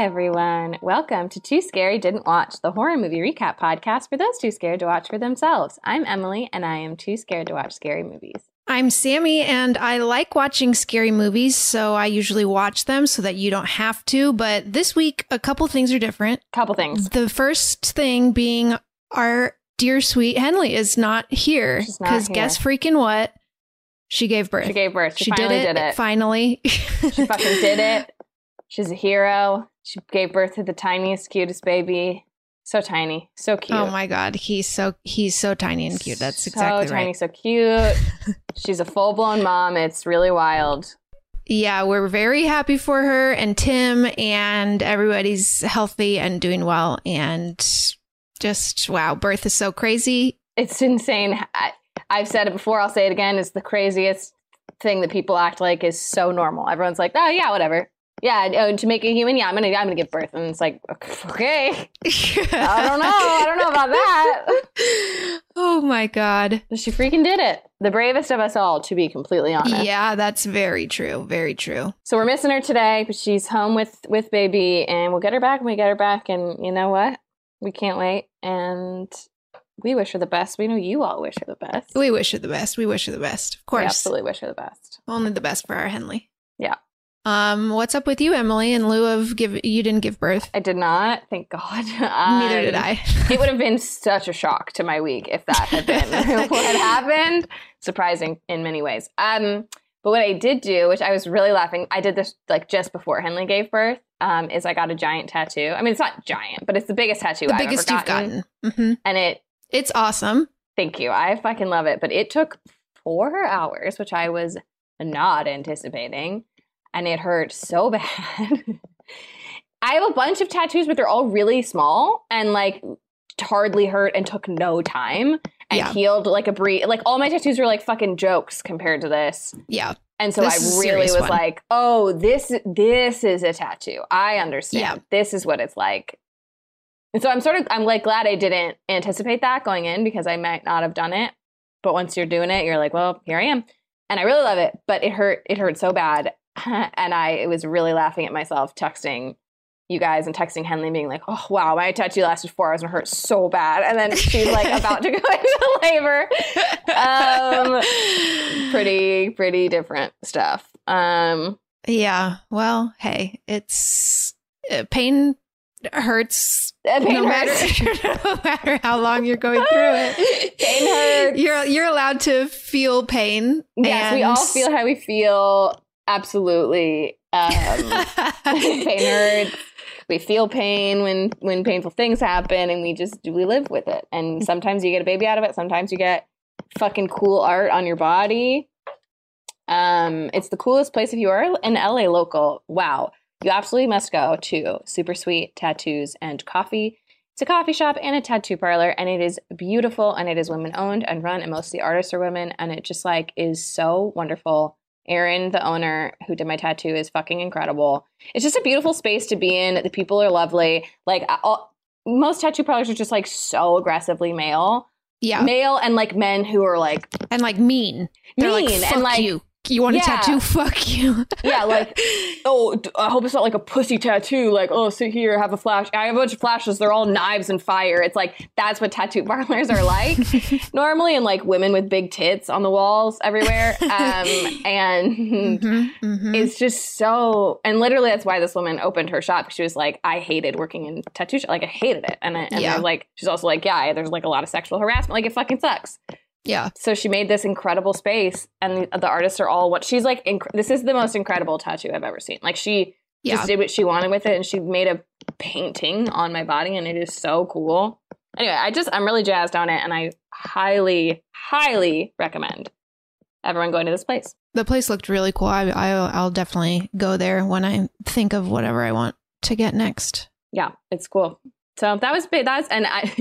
Everyone. Welcome to Too Scary Didn't Watch, the horror movie recap podcast for those too scared to watch for themselves. I'm Emily, and I am too scared to watch scary movies. I'm Sammy, and I like watching scary movies, so I usually watch them so that you don't have to. But this week, a couple things are different. Couple things. The first thing being our dear sweet Henley is not here, because guess freaking what? She gave birth. She gave birth. She finally did it. Finally. She fucking did it. She's a hero. She gave birth to the tiniest, cutest baby. So tiny. So cute. Oh, my God. He's so tiny and cute. That's exactly right. So tiny, so cute. She's a full-blown mom. It's really wild. Yeah, we're very happy for her and Tim, and everybody's healthy and doing well. And just, wow, birth is so crazy. It's insane. I've said it before. I'll say it again. It's the craziest thing that people act like is so normal. Everyone's like, oh, yeah, whatever. Yeah, to make a human, yeah, I'm gonna give birth. And it's like, okay. I don't know about that. Oh my God. She freaking did it. The bravest of us all, to be completely honest. Yeah, that's very true. Very true. So we're missing her today, but she's home with baby, and we'll get her back when we get her back. And you know what? We can't wait. And we wish her the best. We know you all wish her the best. We wish her the best. We wish her the best. Of course. We absolutely wish her the best. Only the best for our Henley. Yeah. What's up with you, Emily? In lieu of you didn't give birth. I did not. Thank God. Neither did I. It would have been such a shock to my week if that had been what had happened. Surprising in many ways. But what I did do, which I was really laughing, I did this like just before Henley gave birth, is I got a giant tattoo. I mean, it's not giant, but it's the biggest tattoo I've ever gotten. Mm-hmm. And it's awesome. Thank you. I fucking love it. But it took 4 hours, which I was not anticipating. And it hurt so bad. I have a bunch of tattoos, but they're all really small and like hardly hurt and took no time and healed like a breeze. Like all my tattoos were like fucking jokes compared to this. Yeah. And so this I really was like, oh, this is a tattoo. I understand. Yeah. This is what it's like. And so I'm like glad I didn't anticipate that going in because I might not have done it. But once you're doing it, you're like, well, here I am. And I really love it. But it hurt so bad. And I was really laughing at myself, texting you guys and texting Henley, being like, oh, wow, my tattoo lasted 4 hours and hurt so bad. And then she's like about to go into labor. Pretty different stuff. Yeah. Well, hey, it's pain hurts. No matter how long you're going through it. Pain hurts. You're allowed to feel pain. Yes, we all feel how we feel. Absolutely. Pain hurts. We feel pain when painful things happen, and we live with it. And sometimes you get a baby out of it. Sometimes you get fucking cool art on your body. It's the coolest place if you are an LA local. Wow. You absolutely must go to Super Sweet Tattoos and Coffee. It's a coffee shop and a tattoo parlor, and it is beautiful, and it is women owned and run, and most of the artists are women, and it just like is so wonderful. Erin, the owner who did my tattoo, is fucking incredible. It's just a beautiful space to be in. The people are lovely. Like most tattoo parlors are just like so aggressively male. Yeah. Male and like men who are like. And like mean. They're mean. Like, fuck and like you. You want a tattoo? Fuck you. Yeah. Like, oh, I hope it's not like a pussy tattoo. Like, oh, sit here, have a flash. I have a bunch of flashes. They're all knives and fire. It's like, that's what tattoo parlors are like normally. And like women with big tits on the walls everywhere. And it's just so, and literally that's why this woman opened her shop. She was like, I hated working in tattoo shop. Like I hated it. And they're like, she's also like, yeah, there's like a lot of sexual harassment. Like it fucking sucks. Yeah. So she made this incredible space, and the artists are all what she's like. This is the most incredible tattoo I've ever seen. Like she Yeah. Just did what she wanted with it, and she made a painting on my body, and it is so cool. Anyway, I'm really jazzed on it, and I highly, highly recommend everyone going to this place. The place looked really cool. I'll definitely go there when I think of whatever I want to get next. Yeah, it's cool. So that was big. I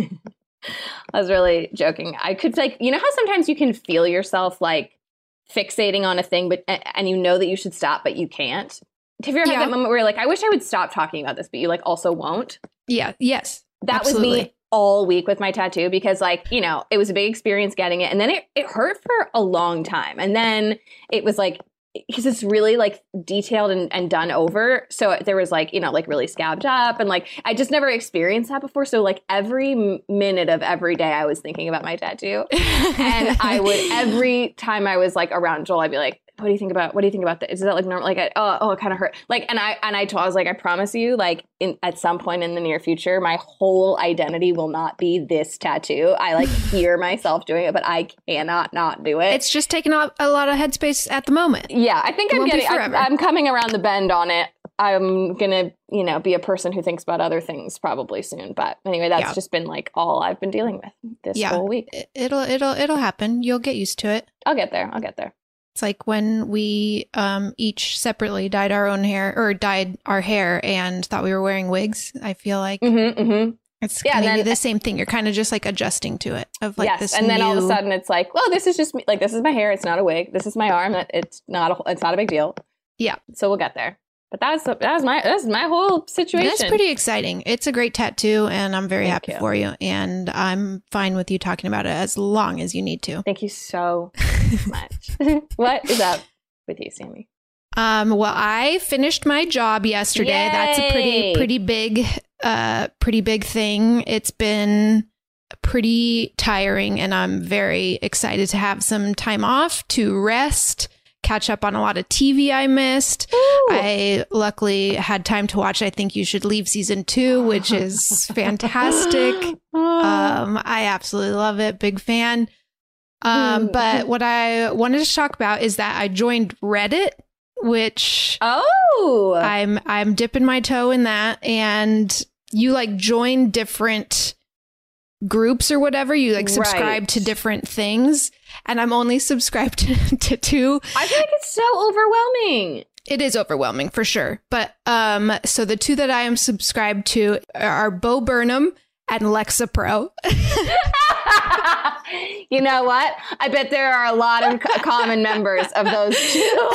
was really joking. I could, like, you know how sometimes you can feel yourself like fixating on a thing, but and you know that you should stop, but you can't. Have you ever had that moment where you're like, I wish I would stop talking about this, but you like also won't? Yeah. Yes. That absolutely was me all week with my tattoo, because like, you know, it was a big experience getting it, and then it hurt for a long time, and then it was like, because it's really like detailed and done over, so there was like, you know, like really scabbed up, and like I just never experienced that before, so like every minute of every day I was thinking about my tattoo. And I would, every time I was like around Joel, I'd be like, what do you think about that? Is that like normal? Like, oh, it kind of hurt. Like, and I was like, I promise you, like, at some point in the near future, my whole identity will not be this tattoo. I like hear myself doing it, but I cannot not do it. It's just taking up a lot of headspace at the moment. Yeah, I think I'm coming around the bend on it. I'm gonna, you know, be a person who thinks about other things probably soon. But anyway, that's just been like all I've been dealing with this whole week. It'll happen. You'll get used to it. I'll get there. It's like when we each separately dyed our hair and thought we were wearing wigs. I feel like it's maybe the same thing. You're kind of just like adjusting to it. Of like this, and then all of a sudden it's like, well, this is just me. Like, this is my hair. It's not a wig. This is my arm. It's not a big deal. Yeah. So we'll get there. But that was my whole situation. That's pretty exciting. It's a great tattoo, and I'm very happy for you. And I'm fine with you talking about it as long as you need to. Thank you so much. What is up with you, Sammy? Well, I finished my job yesterday. Yay! That's a pretty big thing. It's been pretty tiring, and I'm very excited to have some time off to rest. Catch up on a lot of TV I missed. Ooh. I luckily had time to watch I Think You Should Leave season 2, which is fantastic. I absolutely love it. Big fan. But what I wanted to talk about is that I joined Reddit, which I'm dipping my toe in that, and you like join different groups or whatever. You like subscribe to different things. And I'm only subscribed to two. I feel like it's so overwhelming. It is overwhelming for sure. But so the two that I am subscribed to are Bo Burnham and Lexapro. You know what? I bet there are a lot of common members of those two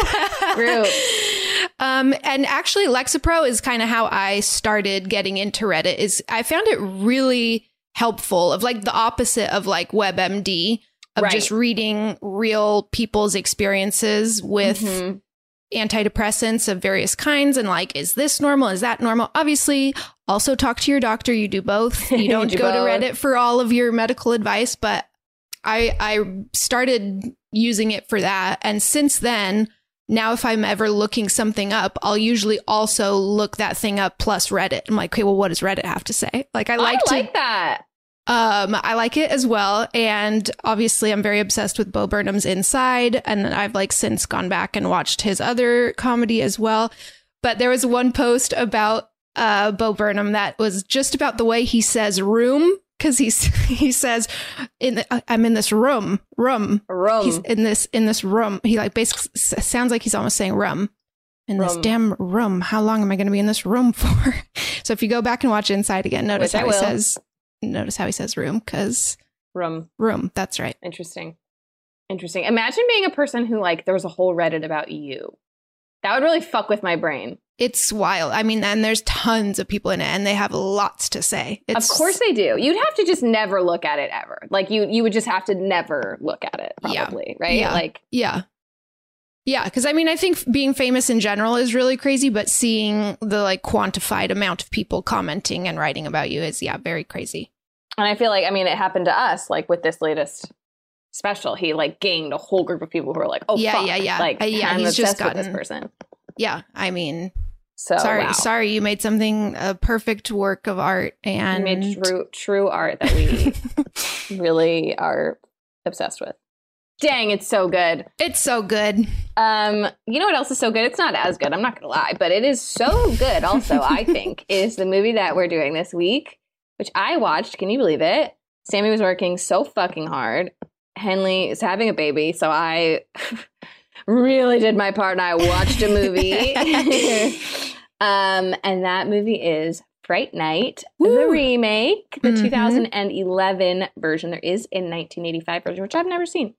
groups. And actually, Lexapro is kind of how I started getting into Reddit. I found it really helpful, of like the opposite of like WebMD. Of just reading real people's experiences with antidepressants of various kinds, and like, is this normal? Is that normal? Obviously, also talk to your doctor. You do both. You don't go to Reddit for all of your medical advice, but I started using it for that. And since then, now if I'm ever looking something up, I'll usually also look that thing up plus Reddit. I'm like, okay, well, what does Reddit have to say? Like, I like that. I like it as well, and obviously I'm very obsessed with Bo Burnham's Inside, and I've like since gone back and watched his other comedy as well. But there was one post about Bo Burnham that was just about the way he says room, because he says I'm in this room. He's in this room. He like basically sounds like he's almost saying rum. In this damn room. How long am I going to be in this room for? So if you go back and watch Inside again, notice how he says room, because room. That's right. Interesting. Imagine being a person who like there was a whole Reddit about you. That would really fuck with my brain. It's wild. I mean, and there's tons of people in it, and they have lots to say. Of course they do. You'd have to just never look at it ever. Like you would just have to never look at it. Probably. Yeah. Right. Yeah. Like. Yeah. Yeah, because I mean, I think being famous in general is really crazy, but seeing the like quantified amount of people commenting and writing about you is, very crazy. And I feel like, I mean, it happened to us, like with this latest special, he like gained a whole group of people who are like, fuck. Like, I'm obsessed with this person. Yeah, I mean, so sorry, you made something a perfect work of art, and you made true art that we really are obsessed with. Dang, it's so good. It's so good. You know what else is so good? It's not as good, I'm not going to lie, but it is so good also, I think, is the movie that we're doing this week, which I watched. Can you believe it? Sammy was working so fucking hard. Henley is having a baby, so I really did my part and I watched a movie. And that movie is Fright Night, the remake, the 2011 version. There is a 1985 version, which I've never seen.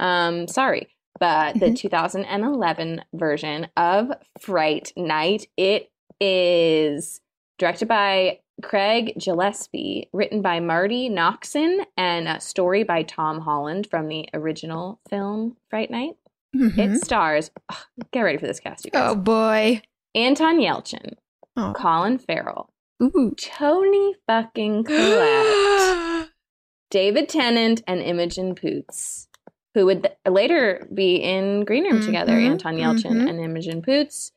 Sorry. But the 2011 version of Fright Night, it is directed by Craig Gillespie, written by Marty Noxon, and a story by Tom Holland from the original film Fright Night. It stars, get ready for this cast, you guys. Oh, boy. Anton Yelchin, Colin Farrell, Toni fucking Collette, David Tennant, and Imogen Poots, who would later be in Green Room together, Anton Yelchin and Imogen Poots.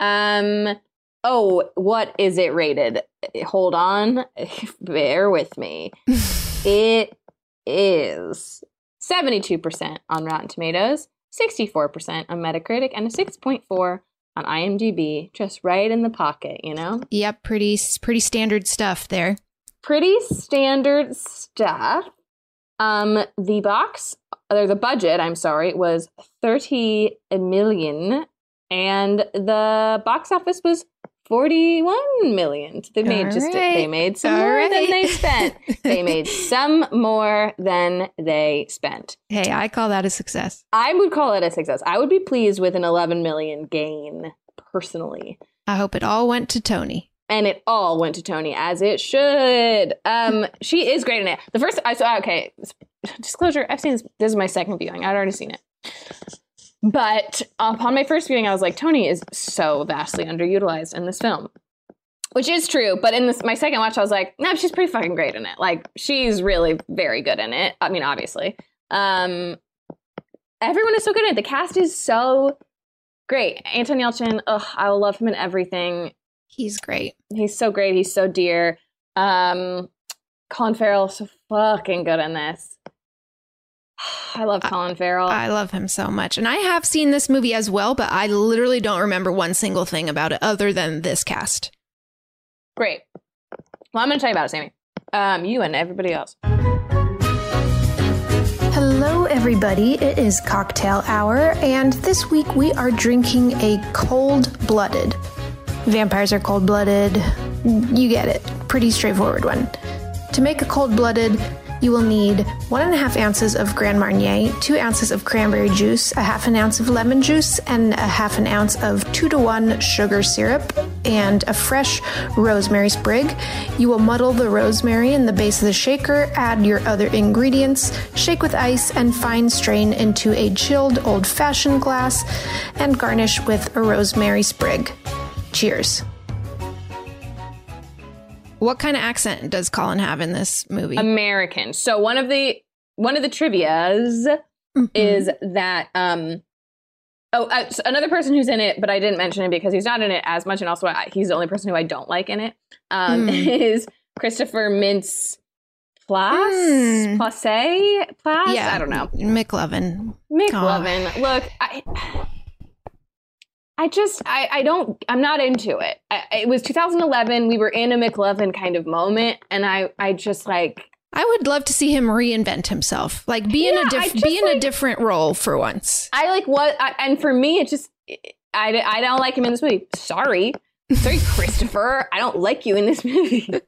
Oh, what is it rated? Hold on. Bear with me. It is 72% on Rotten Tomatoes, 64% on Metacritic, and a 6.4 on IMDb. Just right in the pocket, you know? Yep, pretty standard stuff there. Pretty standard stuff. The box, or the budget, I'm sorry, was $30 million, and the box office was $41 million. They made they made some more than they spent. They made some more than they spent. Hey, I call that a success. I would call it a success. I would be pleased with an $11 million gain personally. I hope it all went to Toni. And it all went to Toni, as it should. She is great in it. The first I saw, okay, disclosure, I've seen this. This is my second viewing. I'd already seen it. But upon my first viewing, I was like, Toni is so vastly underutilized in this film, which is true. But in my second watch, I was like, no, she's pretty fucking great in it. Like, she's really very good in it. I mean, obviously, everyone is so good in it. The cast is so great. Anton Yelchin, I love him in everything. He's great. He's so great. He's so dear. Colin Farrell is so fucking good in this. I love Colin Farrell. I love him so much. And I have seen this movie as well, but I literally don't remember one single thing about it other than this cast. Great. Well, I'm going to tell you about it, Sammy. You and everybody else. Hello, everybody. It is cocktail hour, and this week we are drinking a cold-blooded. Vampires are cold-blooded. You get it. Pretty straightforward one. To make a cold-blooded, you will need 1.5 ounces of Grand Marnier, 2 ounces of cranberry juice, a half an ounce of lemon juice, and a half an ounce of 2-to-1 sugar syrup, and a fresh rosemary sprig. You will muddle the rosemary in the base of the shaker, add your other ingredients, shake with ice, and fine strain into a chilled old-fashioned glass, and garnish with a rosemary sprig. Cheers. What kind of accent does Colin have in this movie? American. So one of the trivias is that so another person who's in it, but I didn't mention him because he's not in it as much, and also he's the only person who I don't like in it, is Christopher Mintz-Plasse? Plasse? Yeah, I don't know. McLovin. Oh. Look, I'm not into it. It was 2011. We were in a McLovin kind of moment. And I just like. I would love to see him reinvent himself. Like be in a different role for once. And for me, it just, I don't like him in this movie. Sorry, Christopher. I don't like you in this movie.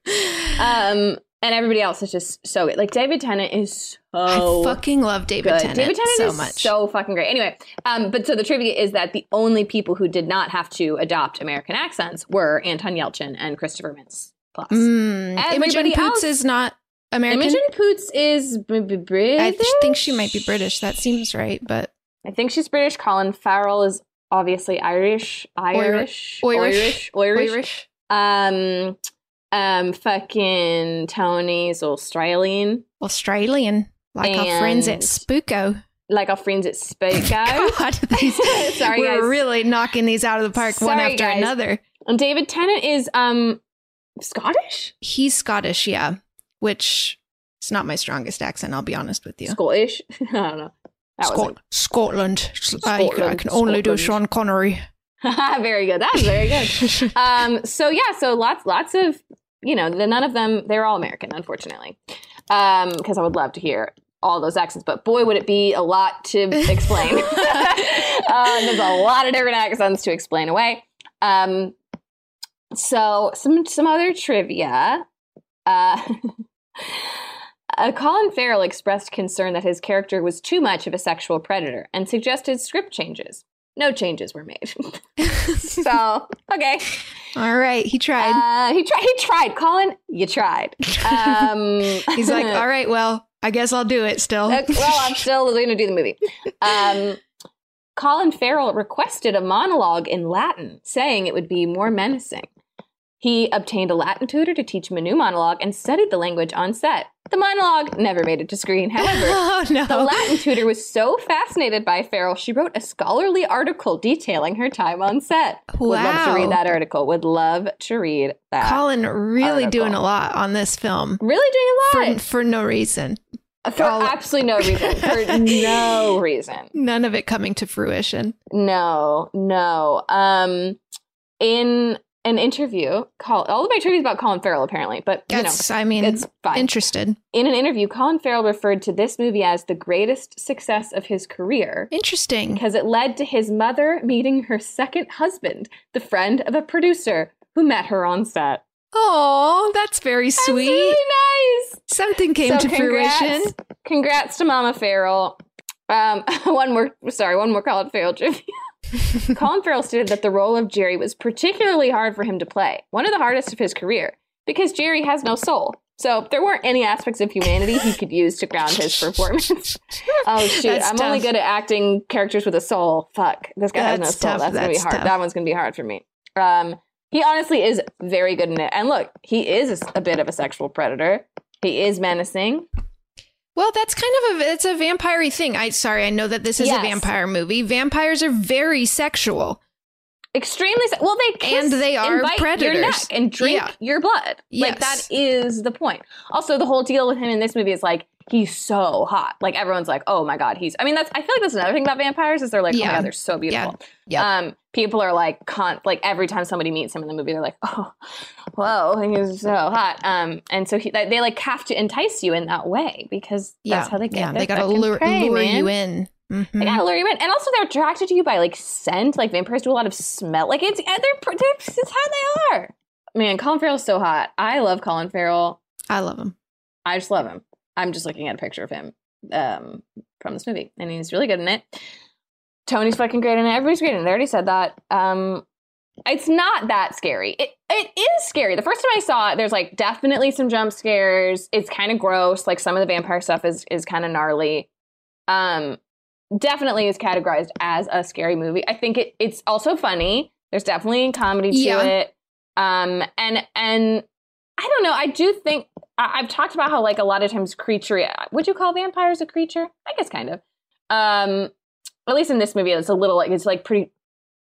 And everybody else is just so good. Like David Tennant is so I fucking love David good. Tennant. David Tennant so is much. So fucking great. Anyway, but so the trivia is that the only people who did not have to adopt American accents were Anton Yelchin and Christopher Mintz-Plasse. Imogen Poots is not American. Imogen Poots is British. I think she might be British. That seems right, but I think she's British. Colin Farrell is obviously Irish. Fucking Tony's Australian, like our friends at Spooko. God, sorry, we're guys. Really knocking these out of the park, sorry, one after guys. Another. And David Tennant is Scottish. He's Scottish, yeah. Which it's not my strongest accent, I'll be honest with you. Scottish, I don't know. Scotland. I can only do Sean Connery. Very good. That's very good. So lots of, none of them, they're all American, unfortunately. Because I would love to hear all those accents, but boy, would it be a lot to explain. There's a lot of different accents to explain away. So some other trivia. Colin Farrell expressed concern that his character was too much of a sexual predator and suggested script changes. No changes were made. So, okay. All right. He tried. He tried. Colin, you tried. He's like, all right, well, I guess I'll do it still. I'm still going to do the movie. Colin Farrell requested a monologue in Latin, saying it would be more menacing. He obtained a Latin tutor to teach him a new monologue and studied the language on set. The monologue never made it to screen. However, the Latin tutor was so fascinated by Farrell, she wrote a scholarly article detailing her time on set. Wow. Would love to read that article. Colin really doing a lot on this film. Really doing a lot. For no reason. For absolutely no reason. For no reason. None of it coming to fruition. No. In an interview, all of my trivia is about Colin Farrell, apparently, but it's fine. Interested. In an interview, Colin Farrell referred to this movie as the greatest success of his career. Interesting. Because it led to his mother meeting her second husband, the friend of a producer who met her on set. Oh, that's very sweet. That's really nice. Something came to fruition. Congrats to Mama Farrell. One more Colin Farrell trivia. Colin Farrell stated that the role of Jerry was particularly hard for him to play, one of the hardest of his career, because Jerry has no soul. So there weren't any aspects of humanity he could use to ground his performance. Oh, shoot. That's tough. Only good at acting characters with a soul. Fuck. This guy has no soul. Tough. That's going to be hard. Tough. That one's going to be hard for me. He honestly is very good in it. And look, he is a bit of a sexual predator. He is menacing. Well, that's kind of it's a vampire-y thing. I know that this is a vampire movie. Vampires are very sexual. Extremely sexual. Well, they kiss and they are predators. Your neck and drink your blood. Yes. Like, that is the point. Also, the whole deal with him in this movie is like, he's so hot. Like, everyone's like, oh my God, I feel like that's another thing about vampires is they're like, oh my God, they're so beautiful. Yeah. People are like, every time somebody meets him in the movie, they're like, oh, whoa, he's so hot. And so they like have to entice you in that way because that's how they get there. They got to lure you in. Mm-hmm. They got to lure you in. And also they're attracted to you by like scent. Like vampires do a lot of smell. Like it's how they are. Man, Colin Farrell's so hot. I love Colin Farrell. I love him. I just love him. I'm just looking at a picture of him from this movie. And he's really good in it. Tony's fucking great in it. Everybody's great in it. I already said that. It's not that scary. It is scary. The first time I saw it, there's like definitely some jump scares. It's kind of gross. Like some of the vampire stuff is kind of gnarly. Definitely is categorized as a scary movie. I think it's also funny. There's definitely comedy to it. And I don't know. I do think I've talked about how like a lot of times would you call vampires a creature? I guess kind of. At least in this movie, it's a little like it's like pretty,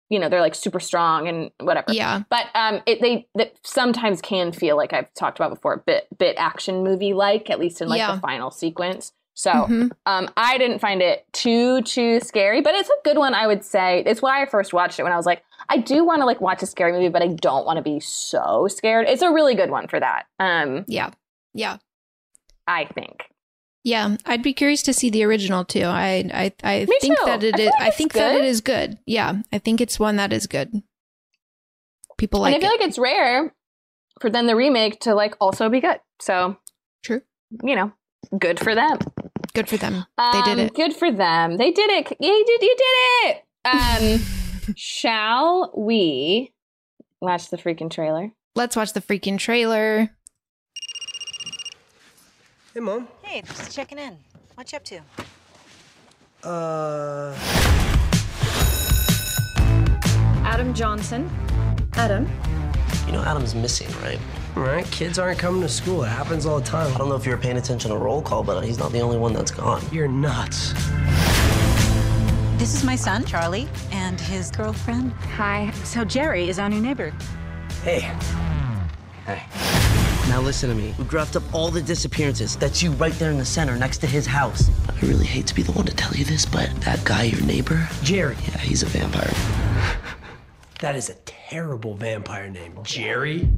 they're like super strong and whatever. Yeah. But they sometimes can feel like I've talked about before, bit action movie like, at least in like the final sequence. So I didn't find it too scary, but it's a good one. I would say it's why I first watched it when I was like, I do want to like watch a scary movie, but I don't want to be so scared. It's a really good one for that. Yeah. I think. Yeah, I'd be curious to see the original too. I think too. That it is. I think that it is good. Yeah, I think it's one that is good. People like it. And I feel like it's rare for then the remake to like also be good. So true. Good for them. Good for them. They did it. Good for them. They did it. You did it. Shall we watch the freaking trailer? Let's watch the freaking trailer. Hey, Mom. Hey, just checking in. What you up to? Adam Johnson. Adam. Adam's missing, right? Right? Kids aren't coming to school. It happens all the time. I don't know if you were paying attention to roll call, but he's not the only one that's gone. You're nuts. This is my son, Charlie, and his girlfriend. Hi. So Jerry is our new neighbor. Hey. Now listen to me. We graphed up all the disappearances. That's you right there in the center next to his house. I really hate to be the one to tell you this, but that guy, your neighbor? Jerry. Yeah, he's a vampire. That is a terrible vampire name. Jerry?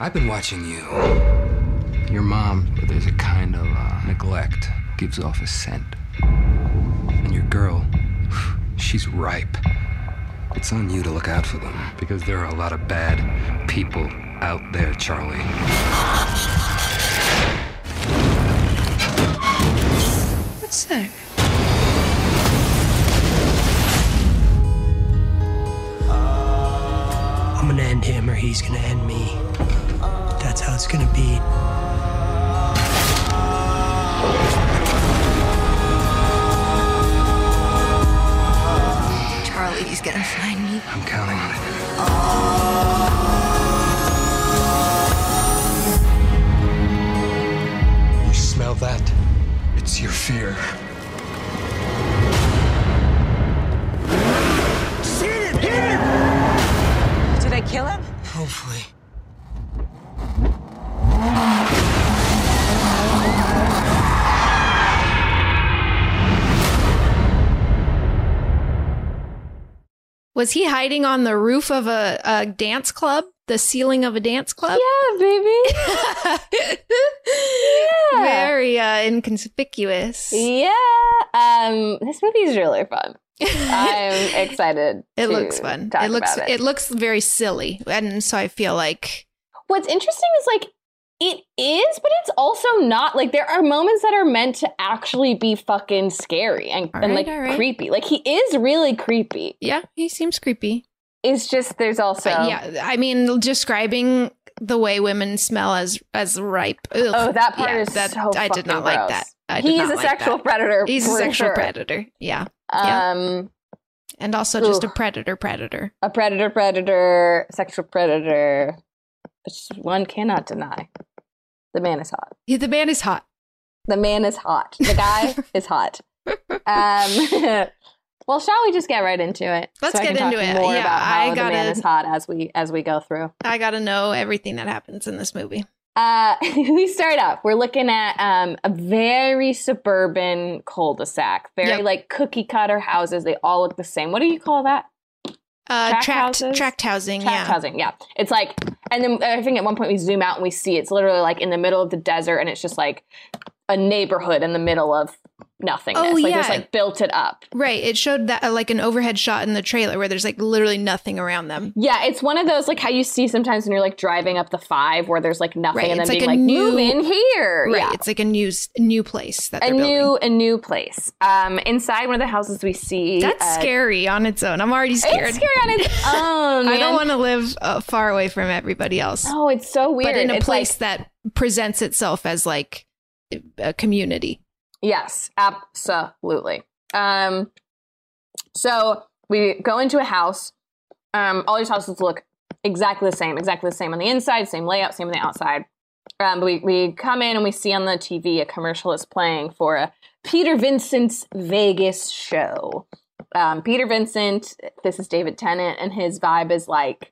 I've been watching you. Your mom, there's a kind of neglect, gives off a scent. And your girl, she's ripe. It's on you to look out for them, because there are a lot of bad people out there, Charlie. What's that? I'm gonna end him, or he's gonna end me. That's how it's gonna be. Charlie, he's gonna find me. I'm counting on it. You smell that? It's your fear. Shoot him! Hit him! Did I kill him? Hopefully. Was he hiding on the roof of a dance club? The ceiling of a dance club? Yeah, baby. Yeah. Very inconspicuous. Yeah. This movie is really fun. I'm excited. It looks fun. It looks very silly. And so I feel like what's interesting is like it is, but it's also not. Like there are moments that are meant to actually be fucking scary and creepy. Like he is really creepy. Yeah, he seems creepy. It's just there's also yeah. I mean, describing the way women smell as ripe. Ugh. Oh, that part is that, so I did not gross. Like that. He's a sexual predator. He's a sexual predator. Yeah. And also just a predator. A predator, sexual predator. Which one cannot deny. The man is hot. Yeah, the man is hot. The man is hot. The guy is hot. Well, shall we just get right into it? Let's get into it. More about how the man is hot as we go through. I gotta know everything that happens in this movie. We start off. We're looking at a very suburban cul-de-sac. Very like cookie cutter houses. They all look the same. What do you call that? Tract housing. Tract housing. It's like, and then I think at one point we zoom out and we see it's literally like in the middle of the desert, and it's just like a neighborhood in the middle of nothingness. Oh, yeah. It's like built it up. Right. It showed that like an overhead shot in the trailer where there's like literally nothing around them. Yeah. It's one of those like how you see sometimes when you're like driving up the 5 where there's like nothing, right, and then like being like, new, move in here. Right. Yeah. It's like a new place that they're building. A new place. Inside one of the houses we see. That's scary on its own. I'm already scared. It's scary on its own. I don't want to live far away from everybody else. Oh, it's so weird. But in a place that presents itself as like a community. Yes, absolutely. So we go into a house. All these houses look exactly the same on the inside, same layout, same on the outside. But we come in and we see on the TV a commercial is playing for a Peter Vincent's Vegas show. Peter Vincent, this is David Tennant, and his vibe is like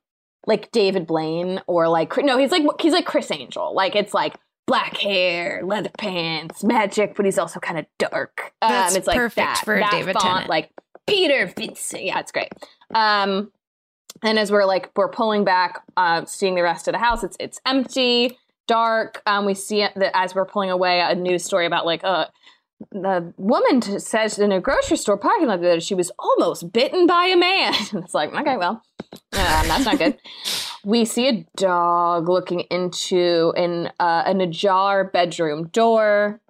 David Blaine or like no, he's like Criss Angel. Like it's like black hair, leather pants, magic, but he's also kind of dark. That's it's like perfect that, for that David font, Tennant. Like Peter Vincent. Yeah, it's great. And as we're pulling back, seeing the rest of the house, it's empty, dark. We see that as we're pulling away, a news story about like the woman says in a grocery store parking lot that she was almost bitten by a man. And it's like, okay, well, that's not good. We see a dog looking into an ajar bedroom door.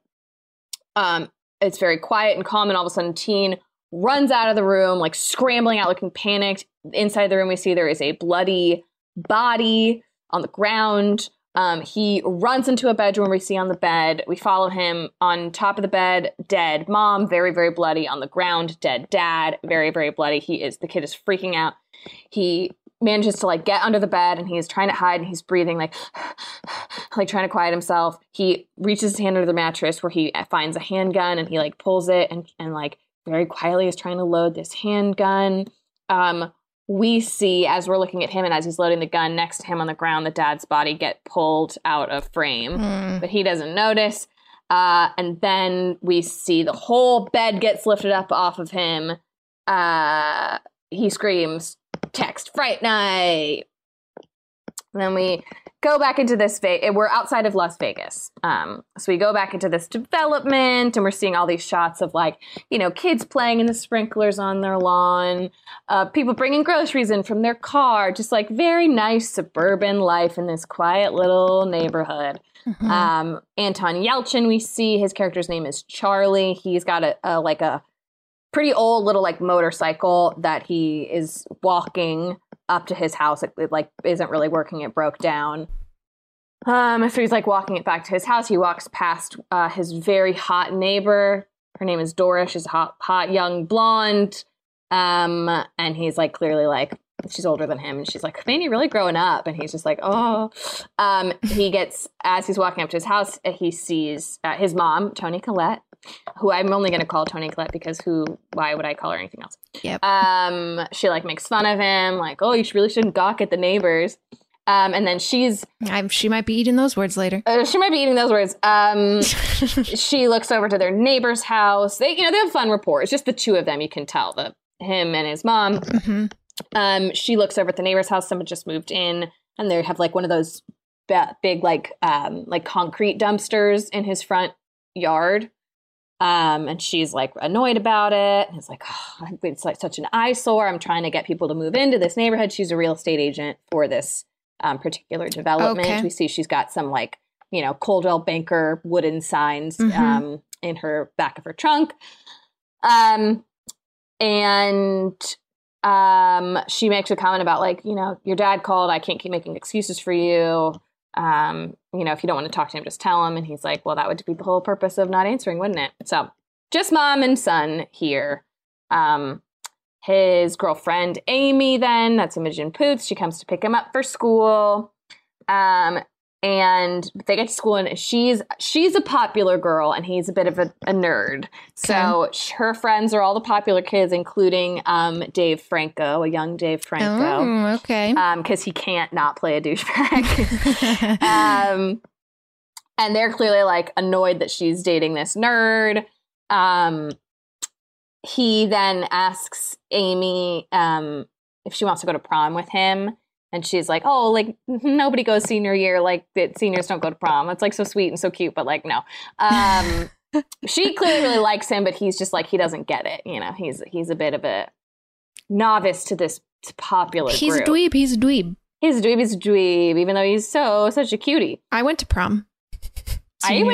It's very quiet and calm, and all of a sudden, teen runs out of the room, like scrambling out, looking panicked. Inside the room, we see there is a bloody body on the ground. He runs into a bedroom we see on the bed. We follow him on top of the bed, dead mom, very, very bloody on the ground, dead dad, very, very bloody. The kid is freaking out. He manages to like get under the bed and he's trying to hide and he's breathing like trying to quiet himself. He reaches his hand under the mattress where he finds a handgun and he like pulls it and like very quietly is trying to load this handgun. We see as we're looking at him and as he's loading the gun next to him on the ground, the dad's body get pulled out of frame, but he doesn't notice. And then we see the whole bed gets lifted up off of him. He screams, "Text Fright Night." And then we go back into this. We're outside of Las Vegas. So we go back into this development and we're seeing all these shots of like, you know, kids playing in the sprinklers on their lawn, people bringing groceries in from their car, just like very nice suburban life in this quiet little neighborhood. Mm-hmm. Anton Yelchin, we see his character's name is Charlie. He's got a pretty old little like motorcycle that he is walking up to his house. It like isn't really working. It broke down. So he's like walking it back to his house. He walks past his very hot neighbor. Her name is Doris. She's a hot young blonde. And he's like clearly like she's older than him, and she's like, "Man, you're really growing up." And he's just like, "Oh." He gets as he's walking up to his house, he sees his mom, Toni Collette. Who I'm only going to call Toni Collette because why would I call her anything else? Yep. She like makes fun of him, like, "Oh, you really shouldn't gawk at the neighbors." And then she might be eating those words later. She looks over to their neighbor's house. They have a fun rapport. It's just the two of them. You can tell him and his mom. Mm-hmm. She looks over at the neighbor's house. Someone just moved in and they have like one of those big, like concrete dumpsters in his front yard. And she's like annoyed about it. And it's like, "Oh, it's like such an eyesore. I'm trying to get people to move into this neighborhood." She's a real estate agent for this particular development. Okay. We see she's got some like, you know, Coldwell Banker wooden signs in her back of her trunk. And she makes a comment about like, you know, "Your dad called. I can't keep making excuses for you. You know, if you don't want to talk to him, just tell him." And he's like, "Well, that would be the whole purpose of not answering, wouldn't it?" So just mom and son here. His girlfriend, Amy, then that's Imogen Poots. She comes to pick him up for school. And they get to school and she's a popular girl and he's a bit of a nerd. So her friends are all the popular kids, including Dave Franco, a young Dave Franco. Oh, okay. Because he can't not play a douchebag. And they're clearly like annoyed that she's dating this nerd. He then asks Amy if she wants to go to prom with him. And she's like, "Oh, like nobody goes senior year. Like seniors don't go to prom. It's like so sweet and so cute, but like no." She clearly really likes him, but he's just like he doesn't get it. You know, he's a bit of a novice to this popular group. He's a dweeb. Even though he's such a cutie. I went to prom. Senior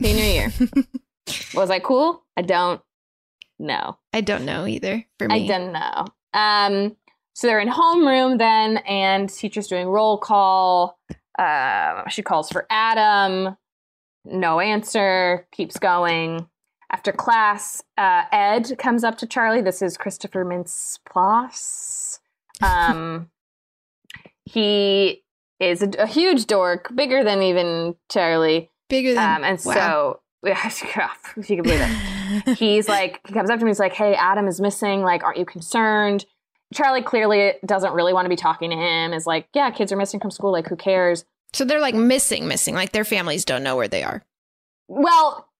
year. Was I cool? I don't know. I don't know either. For me, I don't know. So they're in homeroom then, and teacher's doing roll call. She calls for Adam. No answer. Keeps going. After class, Ed comes up to Charlie. This is Christopher Mintz-Plasse. He is a huge dork, bigger than even Charlie. Bigger than... if you can believe it. He comes up to me, he's like, "Hey, Adam is missing. Like, aren't you concerned?" Charlie clearly doesn't really want to be talking to him. Is like, "Yeah, kids are missing from school. Like, who cares?" So they're like missing. Like their families don't know where they are. Well,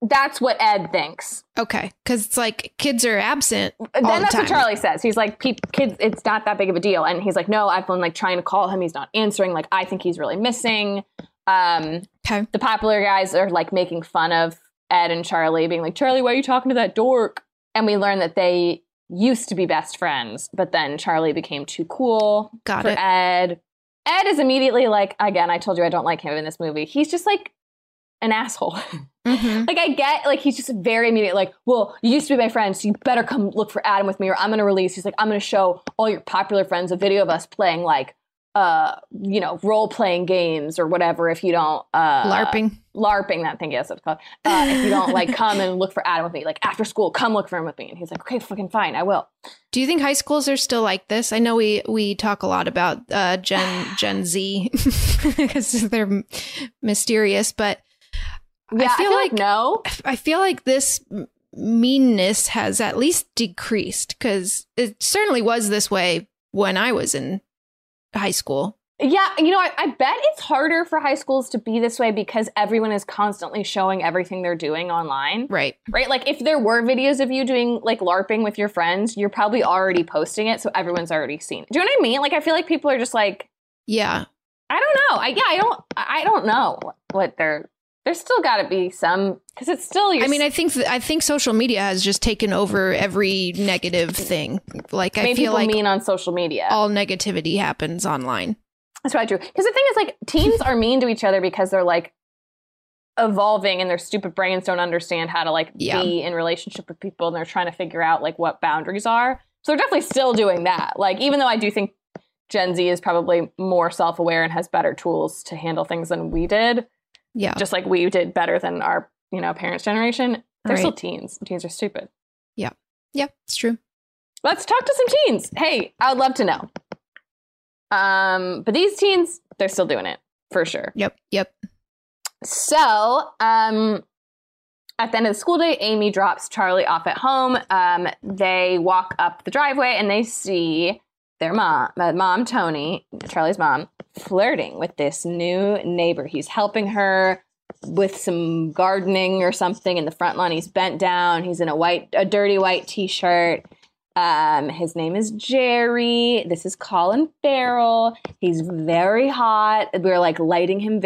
that's what Ed thinks. Okay, because it's like kids are absent. That's what Charlie says. He's like, "Kids, it's not that big of a deal." And he's like, "No, I've been like trying to call him. He's not answering. Like, I think he's really missing." Okay. The popular guys are like making fun of Ed and Charlie, being like, "Charlie, why are you talking to that dork?" And we learn that they used to be best friends, but then Charlie became too cool for Ed. Ed is immediately like, again, I told you I don't like him in this movie. He's just like an asshole. Mm-hmm. Like I get, like he's just very immediate. Like, "Well, you used to be my friend, so you better come look for Adam with me, or I'm gonna release." He's like, "I'm gonna show all your popular friends a video of us playing like role-playing games or whatever if you don't... LARPing, that thing, yes, that's called. If you don't, come and look for Adam with me. After school, come look for him with me. And he's like, okay, fucking fine, I will. Do you think high schools are still like this? I know we talk a lot about Gen Z because they're mysterious, but yeah, I feel like no. I feel like this... meanness has at least decreased because it certainly was this way when I was in high school. Yeah, I bet it's harder for high schools to be this way because everyone is constantly showing everything they're doing online. Right. If there were videos of you doing LARPing with your friends, you're probably already posting it, so everyone's already seen it. Do you know what I mean? I feel like people are just yeah. I don't know. I don't know what they're. There's still got to be some because it's still. I think social media has just taken over every negative thing. I feel like mean on social media, all negativity happens online. That's probably true. Because the thing is, teens are mean to each other because they're evolving and their stupid brains don't understand how to be in relationship with people, and they're trying to figure out what boundaries are. So they're definitely still doing that. Even though I do think Gen Z is probably more self-aware and has better tools to handle things than we did. Yeah. Just we did better than our, parents' generation. They're still teens. Teens are stupid. Yeah. Yeah, it's true. Let's talk to some teens. Hey, I would love to know. But these teens, they're still doing it for sure. Yep. So, at the end of the school day, Amy drops Charlie off at home. They walk up the driveway and they see their mom, Toni, Charlie's mom, flirting with this new neighbor. He's helping her with some gardening or something in the front lawn. He's bent down. He's in a dirty white t-shirt. His name is Jerry. This is Colin Farrell. He's very hot. We're lighting him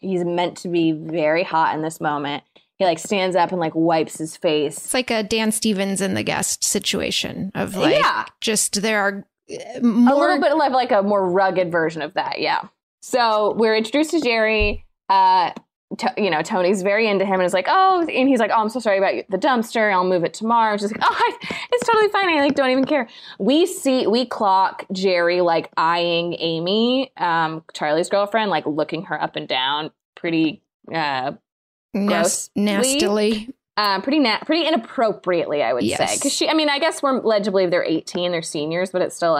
he's meant to be very hot in this moment. He stands up and wipes his face. It's like a Dan Stevens and the Guest situation of just there are. More... a little bit of a more rugged version of that, yeah. So we're introduced to Jerry. Tony's very into him and is and he's oh, I'm so sorry about the dumpster. I'll move it tomorrow. She's it's totally fine. I don't even care. We clock Jerry eyeing Amy, Charlie's girlfriend, looking her up and down, pretty nastily. Pretty inappropriately, I would say. Because I guess we're led to believe they're 18, they're seniors, but it's still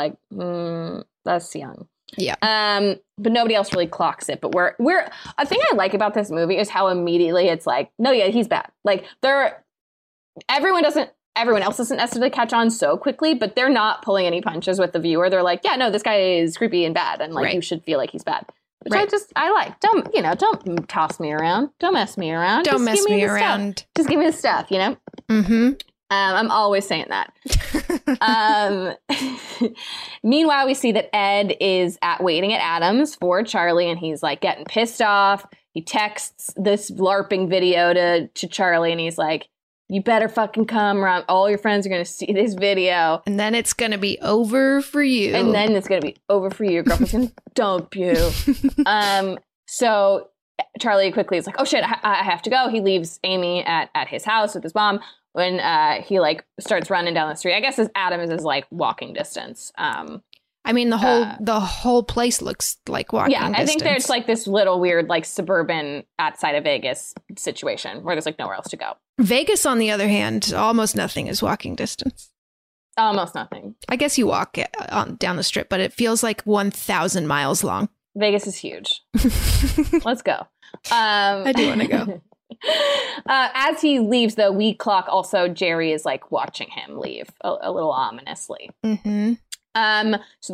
that's young. Yeah. But nobody else really clocks it. But we're a thing I like about this movie is how immediately it's no, yeah, he's bad. Everyone else doesn't necessarily catch on so quickly, but they're not pulling any punches with the viewer. They're yeah, no, this guy is creepy and bad, and you should feel like he's bad. Which right. I like. Don't toss me around. Don't mess me around. Don't mess me around. Stuff. Just give me the stuff, Mm-hmm. I'm always saying that. Meanwhile, we see that Ed is waiting at Adam's for Charlie, and he's getting pissed off. He texts this LARPing video to Charlie, and he's you better fucking come around. All your friends are going to see this video. And then it's going to be over for you. Your girlfriend's going to dump you. So Charlie quickly is oh, shit, I have to go. He leaves Amy at his house with his mom when he starts running down the street. I guess Adam is his walking distance. The whole place looks like walking distance. Yeah, I think there's this little weird suburban outside of Vegas situation where there's nowhere else to go. Vegas, on the other hand, almost nothing is walking distance. Almost nothing. I guess you walk down the strip, but it feels 1,000 miles long. Vegas is huge. Let's go. I do want to go. As he leaves, though, we clock also Jerry is watching him leave a little ominously. Mm-hmm.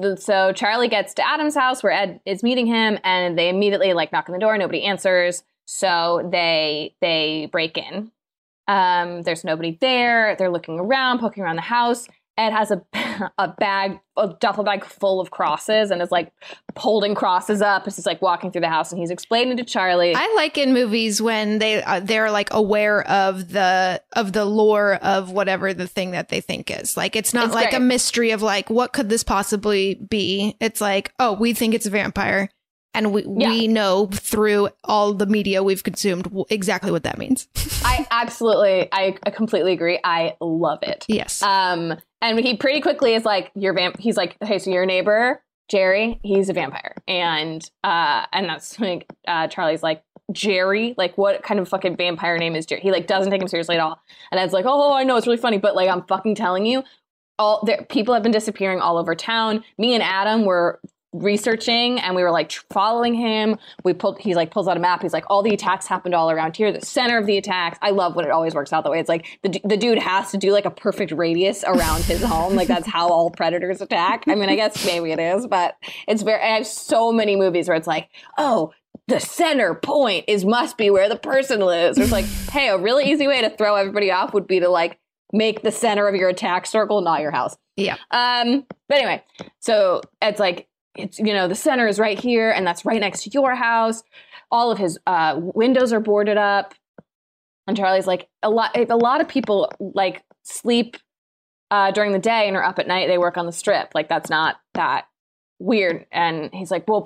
So Charlie gets to Adam's house where Ed is meeting him, and they immediately knock on the door. Nobody answers. So they break in. There's nobody there. They're looking around, poking around the house. Ed has a duffel bag full of crosses and is holding crosses up as he's walking through the house, and he's explaining to Charlie. I like in movies when they're aware of the lore of whatever the thing that they think is. It's not a mystery of what could this possibly be. It's oh, we think it's a vampire, and we know through all the media we've consumed exactly what that means. I completely agree. I love it. Yes. And he pretty quickly is he's hey, so your neighbor Jerry, he's a vampire. And that's like, Charlie's like, Jerry, like what kind of fucking vampire name is Jerry? He like doesn't take him seriously at all. And Ed's like, oh, I know, it's really funny, but like I'm fucking telling you, all there, people have been disappearing all over town. Me and Adam were researching and we were like following him. He like pulls out a map. He's like, all the attacks happened all around here. The center of the attacks. I love when it always works out that way. It's like the dude has to do like a perfect radius around his home. Like that's how all predators attack. I mean, I guess maybe it is, but it's very, I have so many movies where it's like, oh, the center point must be where the person lives. It's like, hey, a really easy way to throw everybody off would be to like make the center of your attack circle, not your house. Yeah. But anyway, so it's like, it's, you know, the center is right here and that's right next to your house. All of his windows are boarded up. And Charlie's like, a lot of people like sleep during the day and are up at night. They work on the strip. Like, that's not that weird. And he's like, well,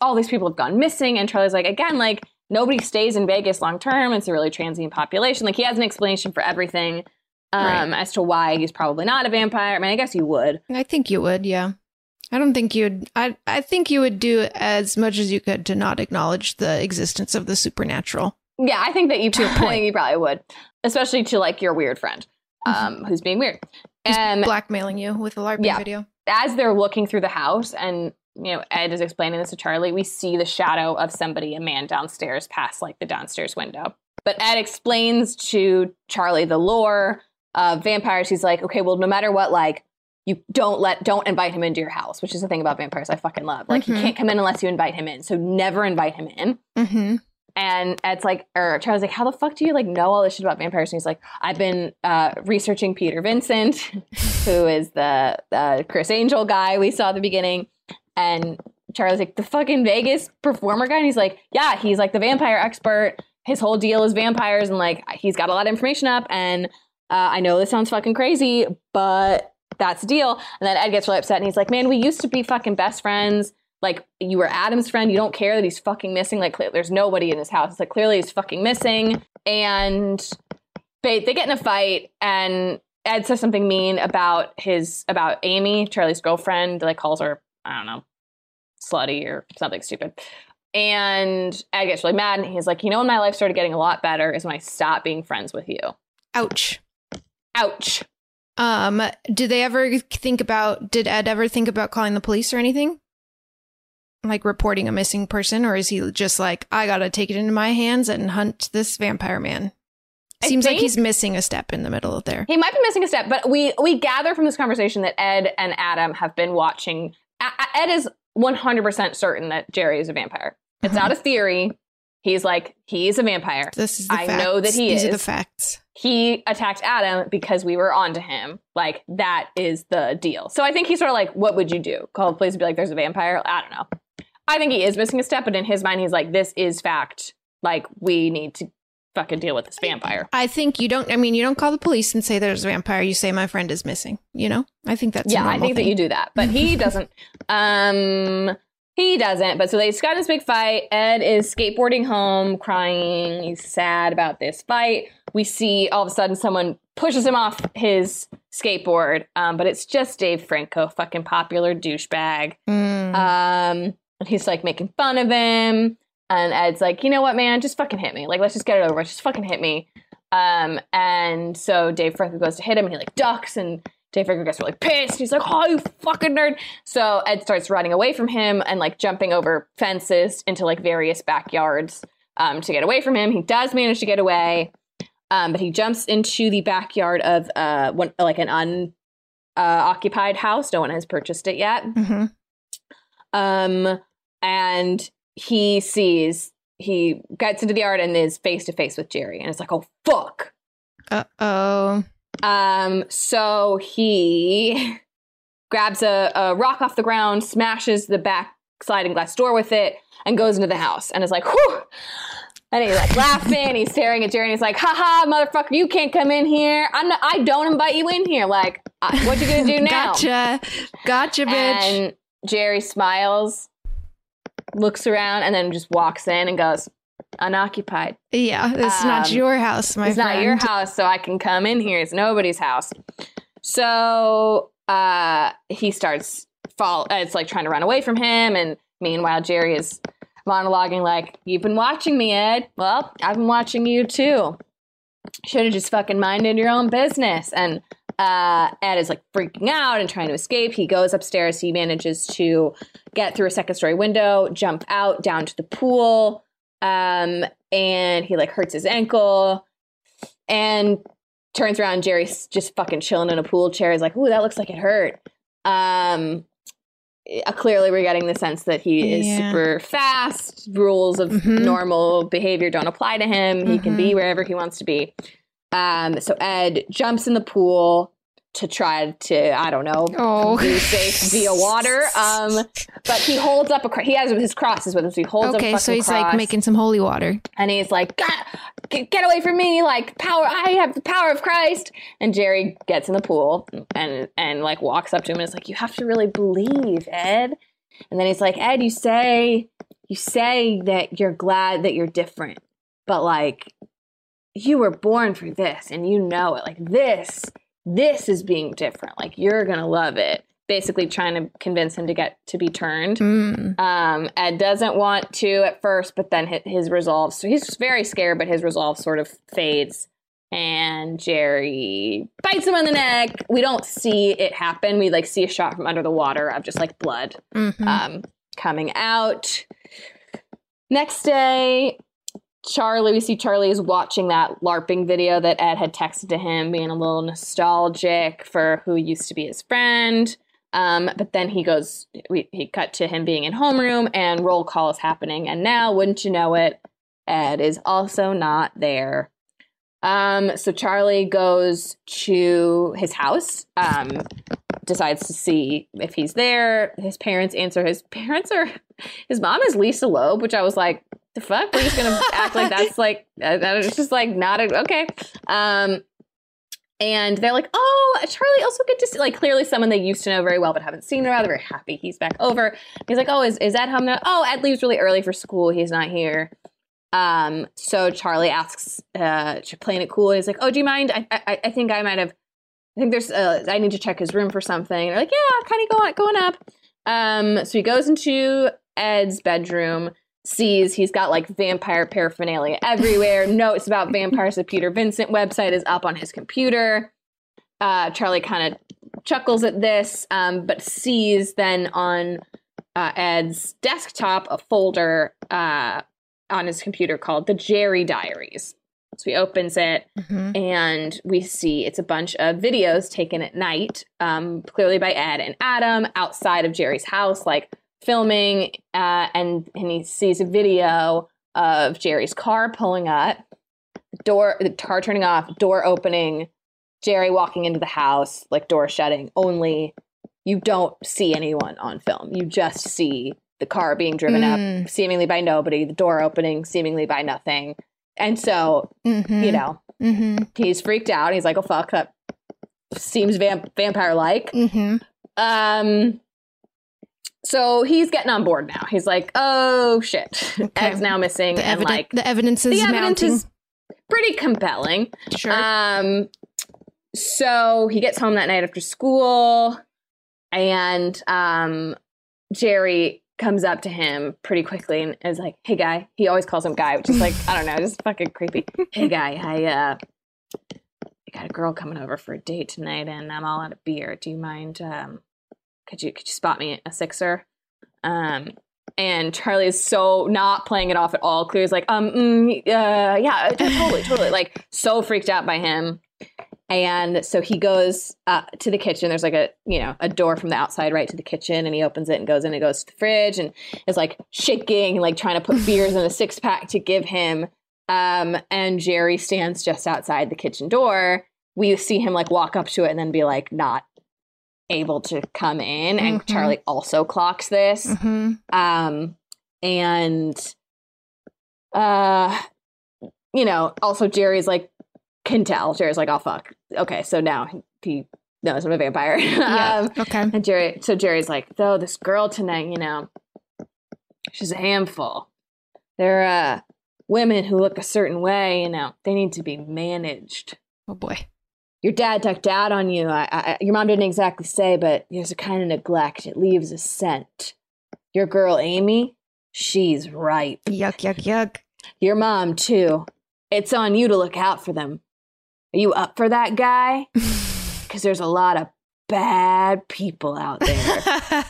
all these people have gone missing. And Charlie's like, again, like nobody stays in Vegas long term. It's a really transient population. Like, he has an explanation for everything right. As to why he's probably not a vampire. I mean, I guess you would. I think you would. Yeah. I don't think you'd. I think you would do as much as you could to not acknowledge the existence of the supernatural. Yeah, I think that you probably would, especially to like your weird friend, who's being weird, and blackmailing you with a LARPing video. As they're looking through the house, and you know, Ed is explaining this to Charlie. We see the shadow of a man downstairs, past like the downstairs window. But Ed explains to Charlie the lore of vampires. He's like, okay, well, no matter what, like. You don't invite him into your house, which is the thing about vampires I fucking love. Like, he can't come in unless you invite him in. So never invite him in. Mm-hmm. And it's like, Charlie's like, how the fuck do you like know all this shit about vampires? And he's like, I've been researching Peter Vincent, who is the Chris Angel guy we saw at the beginning. And Charlie's like, the fucking Vegas performer guy. And he's like, yeah, he's like the vampire expert. His whole deal is vampires. And like, he's got a lot of information up. And I know this sounds fucking crazy, but... that's the deal. And then Ed gets really upset and he's like, man, we used to be fucking best friends. Like, you were Adam's friend. You don't care that he's fucking missing. Like, there's nobody in his house. It's like, clearly he's fucking missing. And they get in a fight and Ed says something mean about Amy, Charlie's girlfriend. Like, calls her, I don't know, slutty or something stupid. And Ed gets really mad and he's like, you know, when my life started getting a lot better is when I stopped being friends with you. Ouch. Did Ed ever think about calling the police or anything? Like reporting a missing person? Or is he just like, I gotta take it into my hands and hunt this vampire man? Seems like he's missing a step in the middle of there. He might be missing a step, but we gather from this conversation that Ed and Adam have been watching. Ed is 100% certain that Jerry is a vampire. It's not a theory. He's like, he's a vampire. This is the facts. I know that he is. These are the facts. He attacked Adam because we were onto him. Like, that is the deal. So I think he's sort of like, what would you do? Call the police and be like, there's a vampire? I don't know. I think he is missing a step, but in his mind, he's like, this is fact. Like, we need to fucking deal with this vampire. I think you don't call the police and say there's a vampire. You say my friend is missing, you know? I think that's normal. Yeah, I think that you do that. But he doesn't. He doesn't, but so they got in this big fight. Ed is skateboarding home, crying. He's sad about this fight. We see all of a sudden someone pushes him off his skateboard, but it's just Dave Franco, fucking popular douchebag. And he's like making fun of him. And Ed's like, you know what, man, just fucking hit me. Like, let's just get it over. Just fucking hit me. And so Dave Franco goes to hit him, and he like ducks and. Dave Franco gets really pissed. He's like, oh, you fucking nerd. So Ed starts running away from him and like jumping over fences into like various backyards to get away from him. He does manage to get away, but he jumps into the backyard of an unoccupied house. No one has purchased it yet. And he gets into the yard and is face to face with Jerry. And it's like, oh, fuck. Uh-oh. So he grabs a rock off the ground, smashes the back sliding glass door with it, and goes into the house. And is like, whew! And he's like laughing. He's staring at Jerry. And he's like, haha, motherfucker, you can't come in here. I don't invite you in here. Like, what you gonna do now? Gotcha, bitch. And Jerry smiles, looks around, and then just walks in and goes, unoccupied. Yeah, it's not your house, my friend. It's not your house, so I can come in here. It's nobody's house. So he starts it's like trying to run away from him. And meanwhile, Jerry is monologuing like, you've been watching me, Ed. Well, I've been watching you too. Should have just fucking minded your own business. And Ed is like freaking out and trying to escape. He goes upstairs. He manages to get through a second story window, jump out down to the pool. And he like hurts his ankle and turns around. Jerry's just fucking chilling in a pool chair. He's like, ooh, that looks like it hurt. Clearly we're getting the sense that he is super fast. Rules of normal behavior don't apply to him. He can be wherever he wants to be. So Ed jumps in the pool to try to, I don't know, be safe via water. But he holds up he has his crosses with him, so he holds up a fucking cross. Okay, so he's like making some holy water. And he's like, get away from me, like, power, I have the power of Christ. And Jerry gets in the pool and like walks up to him and is like, you have to really believe, Ed. And then he's like, Ed, you say that you're glad that you're different, but like, you were born for this and you know it. Like, this is being different. Like, you're going to love it. Basically trying to convince him to get to be turned. Ed doesn't want to at first, but then his resolve. So he's very scared, but his resolve sort of fades. And Jerry bites him on the neck. We don't see it happen. We, like, see a shot from under the water of just, like, blood coming out. Next day... Charlie is watching that LARPing video that Ed had texted to him, being a little nostalgic for who used to be his friend. But then he cut to him being in homeroom and roll call is happening. And now, wouldn't you know it, Ed is also not there. So Charlie goes to his house, decides to see if he's there. His parents answer. His mom is Lisa Loeb, which I was like, the fuck? We're just gonna act like that's like it's just like not a, okay. And they're like, oh, Charlie also get to see, like, clearly someone they used to know very well but haven't seen in a while. They're very happy he's back over. He's like, oh, is Ed home now? Oh, Ed leaves really early for school. He's not here. So Charlie asks, playing it cool. He's like, oh, do you mind? I think I might have. I think there's. I need to check his room for something. And they're like, yeah, kind of going up. So he goes into Ed's bedroom. Sees he's got like vampire paraphernalia everywhere. Notes about vampires. The Peter Vincent website is up on his computer. Charlie kind of chuckles at this, but sees then on Ed's desktop a folder on his computer called the Jerry Diaries. So he opens it and we see it's a bunch of videos taken at night, clearly by Ed and Adam outside of Jerry's house, like filming, and he sees a video of Jerry's car pulling up, the car turning off, door opening, Jerry walking into the house, like door shutting, only you don't see anyone on film. You just see the car being driven up, seemingly by nobody, the door opening, seemingly by nothing. And so, you know, he's freaked out. He's like, oh, fuck, that seems vampire-like. So he's getting on board now. He's like, oh, shit. Okay. Ed's now missing. The evidence is mounting. The evidence is pretty compelling. Sure. So he gets home that night after school, and Jerry comes up to him pretty quickly and is like, hey, guy. He always calls him guy, which is like, I don't know, just fucking creepy. Hey, guy, I got a girl coming over for a date tonight, and I'm all out of beer. Do you mind... Could you spot me a sixer? And Charlie is so not playing it off at all. Clearly, he's like, yeah, totally. Like, so freaked out by him. And so he goes to the kitchen. There's like a door from the outside right to the kitchen, and he opens it and goes in and goes to the fridge and is like shaking and like trying to put beers in a six pack to give him. And Jerry stands just outside the kitchen door. We see him like walk up to it and then be like, not able to come in, and Charlie also clocks this. You know, also Jerry's like, can tell. Jerry's like, oh, fuck. Okay, so now he knows I'm a vampire. And Jerry's like, though, this girl tonight, you know, she's a handful. They're women who look a certain way, you know, they need to be managed. Oh, boy. your dad tucked out on you. Your mom didn't exactly say, but there's a kind of neglect. It leaves a scent. Your girl, Amy, she's ripe. Yuck, yuck, yuck. Your mom, too. It's on you to look out for them. Are you up for that, guy? Because there's a lot of bad people out there.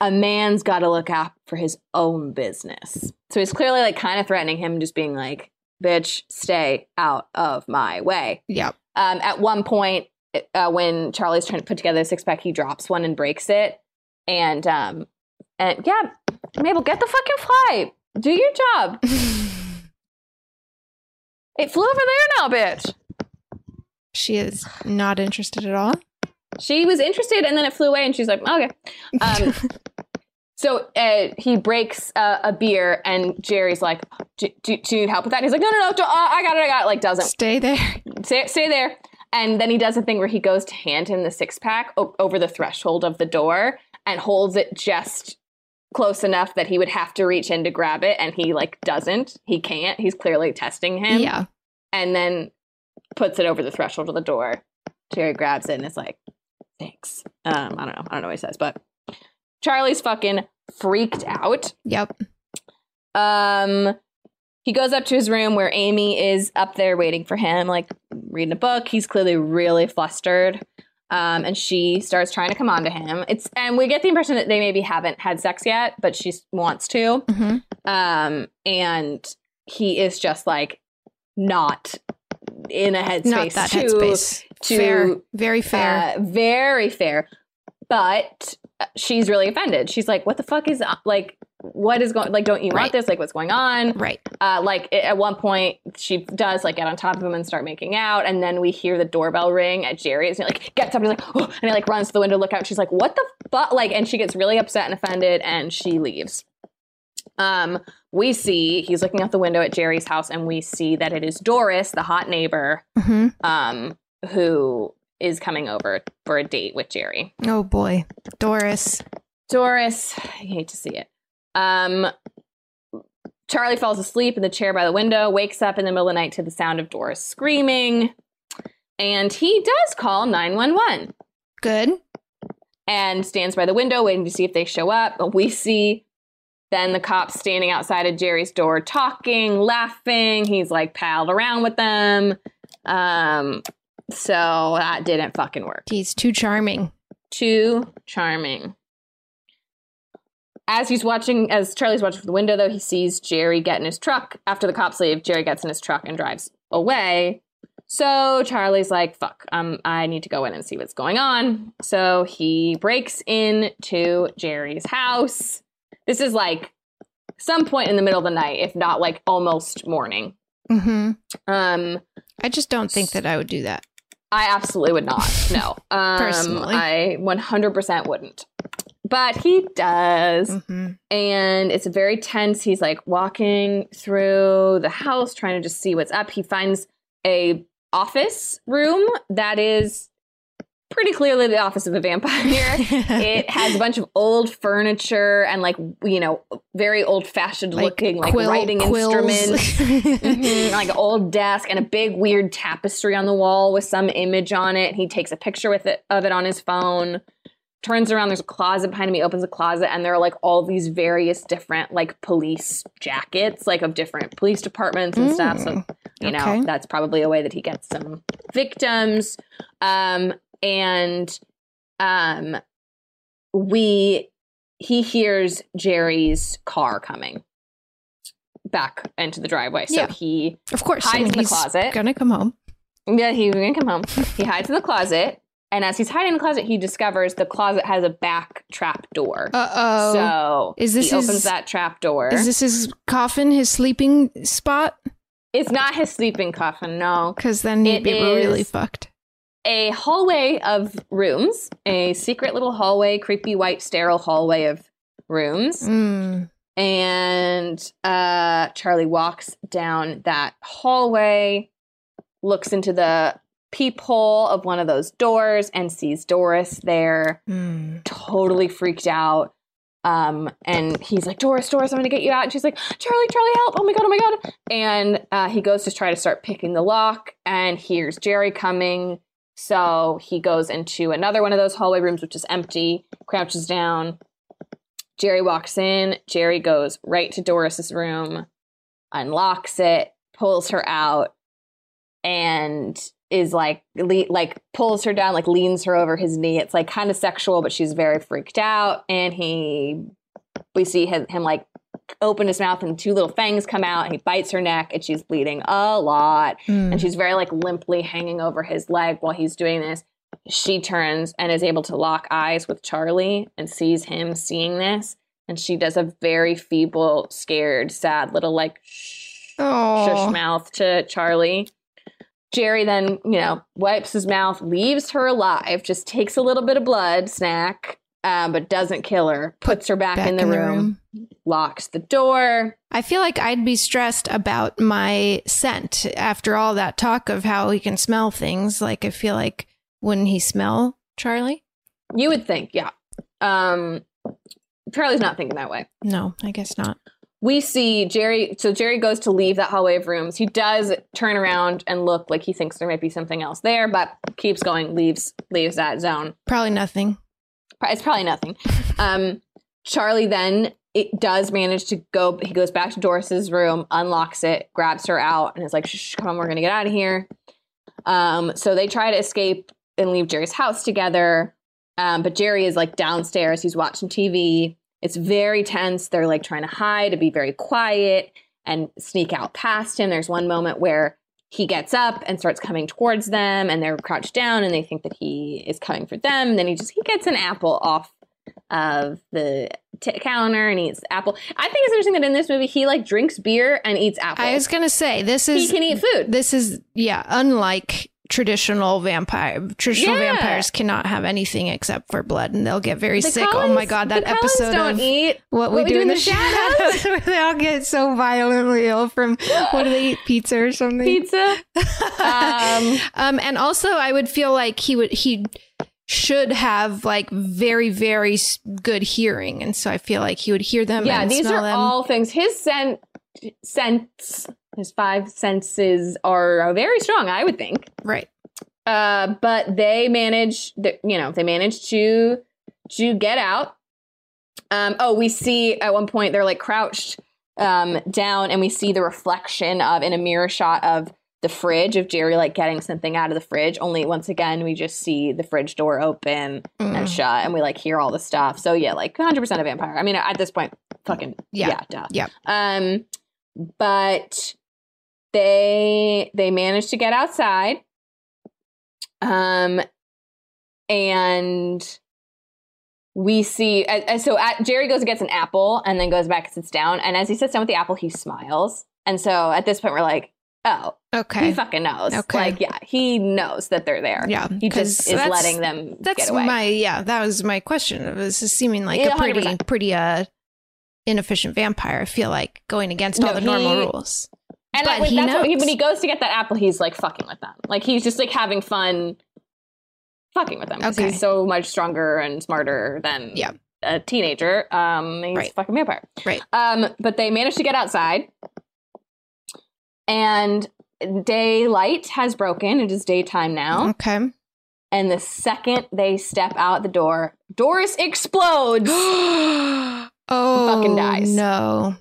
A man's got to look out for his own business. So he's clearly like kind of threatening him, just being like, bitch, stay out of my way. Yep. At one point, when Charlie's trying to put together a six-pack, he drops one and breaks it. And yeah, Mabel, get the fucking fly. Do your job. It flew over there now, bitch. She is not interested at all. She was interested, and then it flew away, and she's like, okay. So he breaks a beer, and Jerry's like, do you need help with that? And he's like, no, don't, I got it. Like, doesn't. Stay there. Stay there. And then he does a thing where he goes to hand him the six-pack over the threshold of the door and holds it just close enough that he would have to reach in to grab it, and he, like, doesn't. He can't. He's clearly testing him. Yeah. And then puts it over the threshold of the door. Jerry grabs it and is like, thanks. I don't know what he says, but Charlie's fucking freaked out. Yep. He goes up to his room where Amy is up there waiting for him, like reading a book. He's clearly really flustered. And she starts trying to come on to him. And we get the impression that they maybe haven't had sex yet, but she wants to. Mm-hmm. And he is just like not in a headspace. Not that headspace. Fair. Very fair. Very fair. But she's really offended. She's like, what the fuck is, like, what is going, like, don't you want this? Like, what's going on? Right. Like, at one point, she does, like, get on top of him and start making out. And then we hear the doorbell ring at Jerry's. And he, like, gets up and he's like, oh, and he, like, runs to the window, look out. She's like, what the fuck? Like, and she gets really upset and offended, and she leaves. We see, he's looking out the window at Jerry's house, and we see that it is Doris, the hot neighbor, mm-hmm. Who is coming over for a date with Jerry. Oh, boy. Doris. I hate to see it. Charlie falls asleep in the chair by the window, wakes up in the middle of the night to the sound of Doris screaming, and he does call 911. Good. And stands by the window waiting to see if they show up. But we see then the cops standing outside of Jerry's door talking, laughing. He's like palled around with them. So that didn't fucking work. He's too charming. As Charlie's watching from the window, though, he sees Jerry get in his truck. After the cops leave, Jerry gets in his truck and drives away. So Charlie's like, fuck, I need to go in and see what's going on. So he breaks into Jerry's house. This is like some point in the middle of the night, if not like almost morning. Mm-hmm. I just don't think that I would do that. I absolutely would not. No. Personally. I 100% wouldn't. But he does. Mm-hmm. And it's very tense. He's like walking through the house trying to just see what's up. He finds a office room that is pretty clearly the office of a vampire. It has a bunch of old furniture and like, you know, very old fashioned looking like writing instruments. Mm-hmm. Like an old desk and a big weird tapestry on the wall with some image on it. He takes a picture of it on his phone. Turns around, there's a closet behind him. He opens a closet, and there are, like, all these various different, like, police jackets, like, of different police departments and stuff. So, you know, that's probably a way that he gets some victims. He hears Jerry's car coming back into the driveway. So he hides in the closet. He's going to come home. Yeah, he's going to come home. He hides in the closet. And as he's hiding in the closet, he discovers the closet has a back trap door. Uh-oh. So he opens that trap door. Is this his coffin, his sleeping spot? It's not his sleeping coffin, no. Because then he'd be really fucked. A hallway of rooms. A secret little hallway, creepy, white, sterile hallway of rooms. Mm. And Charlie walks down that hallway, looks into the peephole of one of those doors and sees Doris there, totally freaked out. And he's like, Doris, I'm gonna get you out. And she's like, Charlie, help. Oh my god. And he goes to try to start picking the lock and hears Jerry coming So he goes into another one of those hallway rooms, which is empty, crouches down. Jerry walks in. Jerry goes right to Doris's room, unlocks it, pulls her out, and is like pulls her down, like leans her over his knee. It's like kind of sexual, but she's very freaked out. And we see him like open his mouth and two little fangs come out and he bites her neck and she's bleeding a lot. And she's very like limply hanging over his leg while he's doing this. She turns and is able to lock eyes with Charlie and sees him seeing this. And she does a very feeble, scared, sad little like shush mouth to Charlie. Jerry then, wipes his mouth, leaves her alive, just takes a little bit of blood snack, but doesn't kill her, puts her back in the room, locks the door. I feel like I'd be stressed about my scent after all that talk of how he can smell things. Like, I feel like, wouldn't he smell Charlie? You would think, yeah. Charlie's not thinking that way. No, I guess not. We see Jerry. So Jerry goes to leave that hallway of rooms. He does turn around and look like he thinks there might be something else there, but keeps going, leaves that zone. Probably nothing. It's probably nothing. Charlie then does manage to go. He goes back to Doris's room, unlocks it, grabs her out, and is like, shh, come on, we're going to get out of here. So they try to escape and leave Jerry's house together. But Jerry is like downstairs. He's watching TV. It's very tense. They're like trying to hide and be very quiet and sneak out past him. There's one moment where he gets up and starts coming towards them and they're crouched down and they think that he is coming for them. And then he gets an apple off of the counter and eats the apple. I think it's interesting that in this movie, he like drinks beer and eats apples. I was going to say, he can eat food. This is, unlike traditional vampire. Vampires cannot have anything except for blood, and they'll get very sick. Collins, oh my God, that episode don't of eat what we do in the shadows, where they all get so violently ill from what do they eat? Pizza or something? Pizza. And also, I would feel like he should have like very, very good hearing, and so I feel like he would hear them. Yeah, and these smell are them. All things. His scents. His five senses are very strong, I would think. Right. But they manage, to get out. We see at one point they're like crouched down, and we see the reflection of in a mirror shot of the fridge of Jerry like getting something out of the fridge. Only once again we just see the fridge door open and shut, and we like hear all the stuff. So yeah, like 100% a vampire. I mean, at this point, fucking yeah, duh. Yeah. But they managed to get outside, and we see. Jerry goes and gets an apple, and then goes back and sits down. And as he sits down with the apple, he smiles. And so at this point, we're like, "Oh, okay, he fucking knows." Okay. Like, yeah, he knows that they're there. Yeah, he just is letting them. Get away. That was my question. It was seeming like a pretty inefficient vampire, I feel like, going against all the normal rules. And but when he goes to get that apple, he's like fucking with them. Like, he's just like having fun fucking with them because he's so much stronger and smarter than a teenager. He's a fucking vampire. Right. But they managed to get outside, and daylight has broken. It is daytime now. Okay. And the second they step out the door, Doris explodes. Oh, fucking dies. No.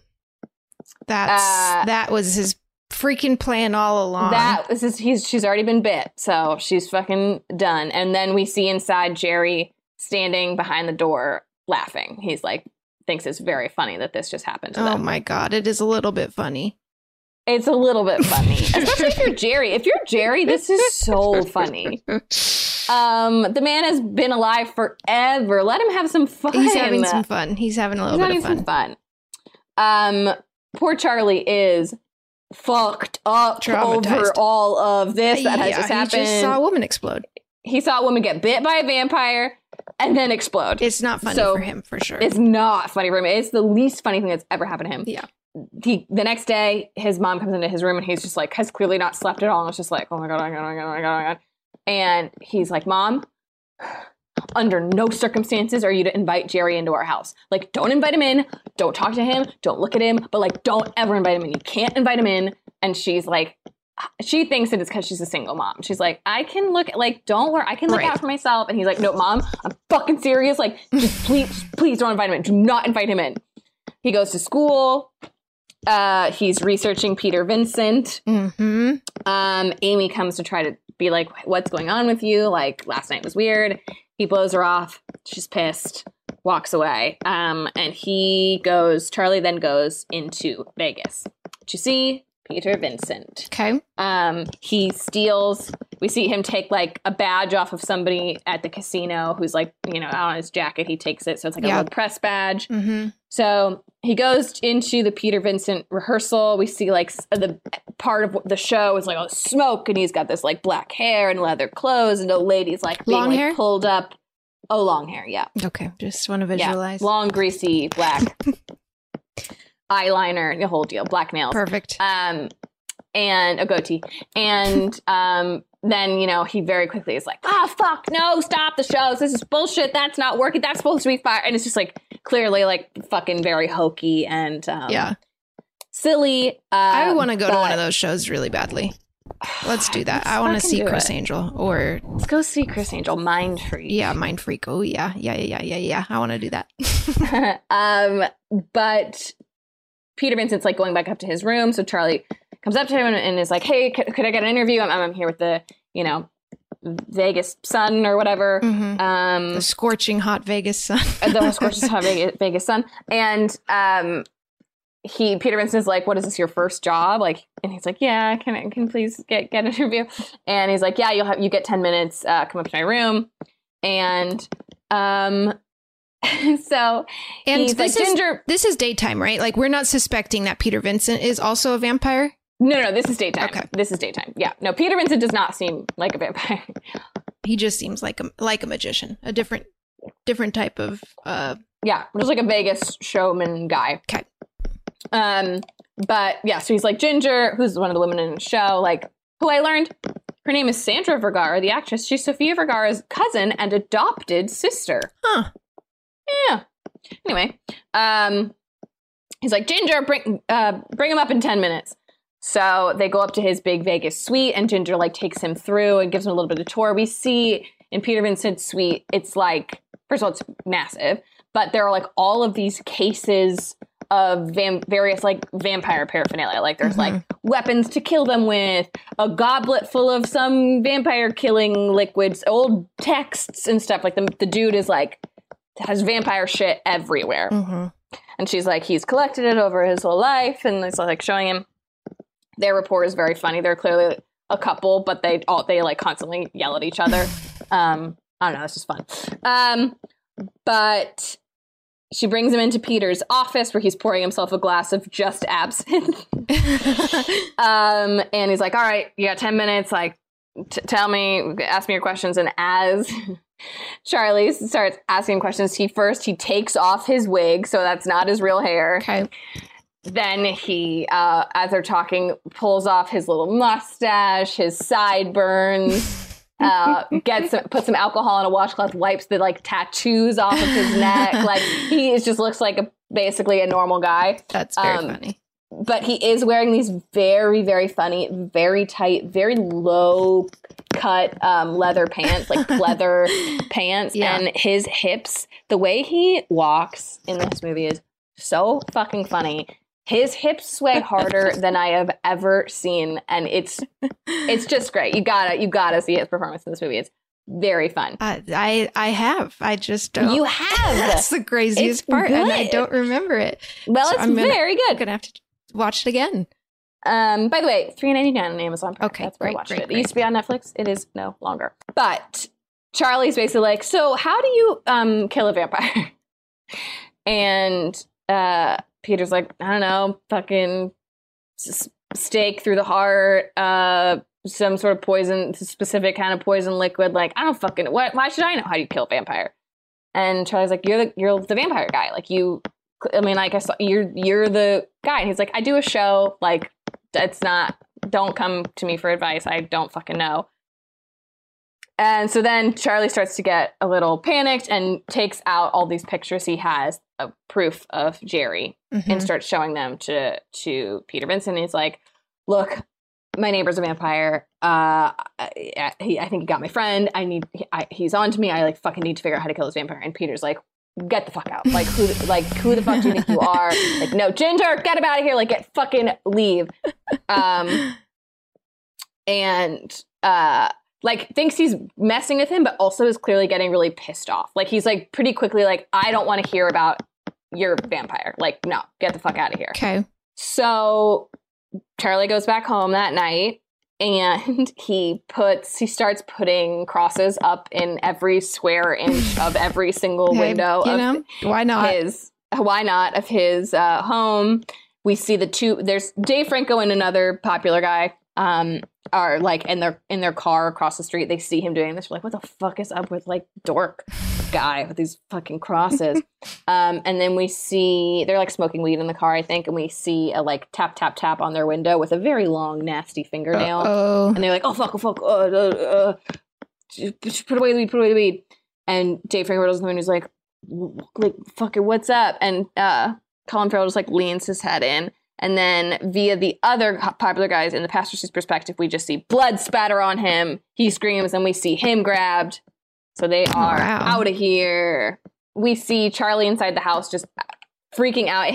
That was his freaking plan all along. She's already been bit, so she's fucking done. And then we see inside Jerry standing behind the door laughing. He's like, thinks it's very funny that this just happened to them. Oh my God, it is a little bit funny. It's a little bit funny. Especially if you're Jerry. If you're Jerry, this is so funny. The man has been alive forever. Let him have some fun. He's having some fun. He's having a little bit of fun. Poor Charlie is fucked up over all of this that has just happened. He just saw a woman explode. He saw a woman get bit by a vampire and then explode. It's not funny for him, for sure. It's not funny for him. It's the least funny thing that's ever happened to him. Yeah. The next day, his mom comes into his room and he's just like, has clearly not slept at all. And it's just like, oh my God. And he's like, Mom, under no circumstances are you to invite Jerry into our house. Like, don't invite him in. Don't talk to him. Don't look at him. But like, don't ever invite him in. You can't invite him in. And she's like, she thinks it is because she's a single mom. She's like, I can look, like, don't worry, I can look out for myself. And he's like, no, Mom, I'm fucking serious. Like, just please don't invite him in. Do not invite him in. He goes to school. He's researching Peter Vincent. Mm-hmm. Amy comes to try to be like, what's going on with you? Like, last night was weird. He blows her off. She's pissed. Walks away. And he goes, Charlie then goes into Vegas to see Peter Vincent. Okay. He steals, we see him take like a badge off of somebody at the casino who's like, you know, out on his jacket. He takes it. So it's like a little press badge. Mm-hmm. So he goes into the Peter Vincent rehearsal. We see like the part of the show is like all smoke and he's got this like black hair and leather clothes and the lady's like being long hair? Like pulled up. Oh, long hair. Yeah. Okay. Just want to visualize. Yeah. Long, greasy, black. Eyeliner, the whole deal, black nails. Perfect. And a goatee. And then, you know, he very quickly is like, oh, fuck, no, stop the shows. This is bullshit. That's not working. That's supposed to be fire. And it's just like clearly like fucking very hokey and silly. I want to go to one of those shows really badly. Let's do that. I want to see Criss Angel or let's go see Criss Angel. Mind Freak. Yeah, Mind Freak. Oh, yeah. Yeah, yeah, yeah, yeah, yeah. I want to do that. But Peter Vincent's like going back up to his room. So Charlie comes up to him and is like, hey, could I get an interview? I'm here with the, you know, Vegas sun or whatever. Mm-hmm. The scorching hot Vegas sun. The scorching hot Vegas sun. And Peter Vincent's like, what is this, your first job? Like, and he's like, yeah, can please get an interview? And he's like, yeah, you get 10 minutes. Come up to my room. And so and this, like, this is daytime, right? Like, we're not suspecting that Peter Vincent is also a vampire. No, this is daytime. Okay. This is daytime. Yeah. No, Peter Vincent does not seem like a vampire. He just seems like a magician, a different type of just like a Vegas showman guy. Okay. But yeah, so he's like Ginger, who's one of the women in the show, like, who I learned her name is Sandra Vergara, the actress. She's Sofia Vergara's cousin and adopted sister. Huh. Yeah. Anyway, he's like, Ginger, bring him up in 10 minutes. So they go up to his big Vegas suite and Ginger like takes him through and gives him a little bit of tour. We see in Peter Vincent's suite, it's like, first of all, it's massive, but there are like all of these cases of various like vampire paraphernalia. Like there's like weapons to kill them with, a goblet full of some vampire killing liquids, old texts and stuff. Like the dude is like, has vampire shit everywhere. Mm-hmm. And she's like, he's collected it over his whole life. And it's like showing him. Their rapport is very funny. They're clearly a couple, but they like constantly yell at each other. I don't know. It's just fun. But she brings him into Peter's office where he's pouring himself a glass of just absinthe. And he's like, all right, you got 10 minutes. Like, tell me, ask me your questions. And as Charlie starts asking questions, he takes off his wig, so that's not his real hair. Okay. Then he, as they're talking, pulls off his little mustache, his sideburns, puts some alcohol in a washcloth, wipes the like tattoos off of his neck. Like, he just looks like basically a normal guy. That's very funny. But he is wearing these very, very funny, very tight, very low cut leather pants, like leather pants. Yeah. And his hips, the way he walks in this movie is so fucking funny. His hips sway harder than I have ever seen. And it's just great. You gotta see his performance in this movie. It's very fun. I have. I just don't. You have. That's the craziest part. Good. And I don't remember it. Well, so very good. I'm going to have to watch it again. By the way, $3.99 on Amazon Prime. Okay, that's where I watched it. It used to be on Netflix. It is no longer. But Charlie's basically like, so how do you kill a vampire? And Peter's like, I don't know, fucking stake through the heart, some sort of poison, specific kind of poison liquid. Like, I don't fucking, why should I know how you kill a vampire? And Charlie's like, you're the vampire guy. Like, you're the guy. And he's like, I do a show. Like, don't come to me for advice. I don't fucking know. And so then Charlie starts to get a little panicked and takes out all these pictures he has of proof of Jerry and starts showing them to Peter Vincent. And he's like, look, my neighbor's a vampire. I think he got my friend. He's on to me. I like fucking need to figure out how to kill this vampire. And Peter's like, get the fuck out. Like who the fuck do you think you are? Like, no, Ginger, get him out of here. Like, get fucking leave. And thinks he's messing with him, but also is clearly getting really pissed off. Like, he's like pretty quickly like, I don't want to hear about your vampire. Like, no, get the fuck out of here. Okay. So Charlie goes back home that night, and he starts putting crosses up in every square inch of every single window. Why not of his home. We see there's Dave Franco and another popular guy are like in their car across the street. They see him doing this. We're like, what the fuck is up with like dork guy with these fucking crosses? And then we see they're like smoking weed in the car, I think, and we see a like tap tap tap on their window with a very long nasty fingernail. Uh-oh. And they're like, oh fuck, put away the weed. And Dave Franco rolls in the window and he's like fucking what's up? And Colin Farrell just like leans his head in. And then via the other popular guys in the pastor's perspective, we just see blood spatter on him. He screams and we see him grabbed. So they are out of here. We see Charlie inside the house just freaking out.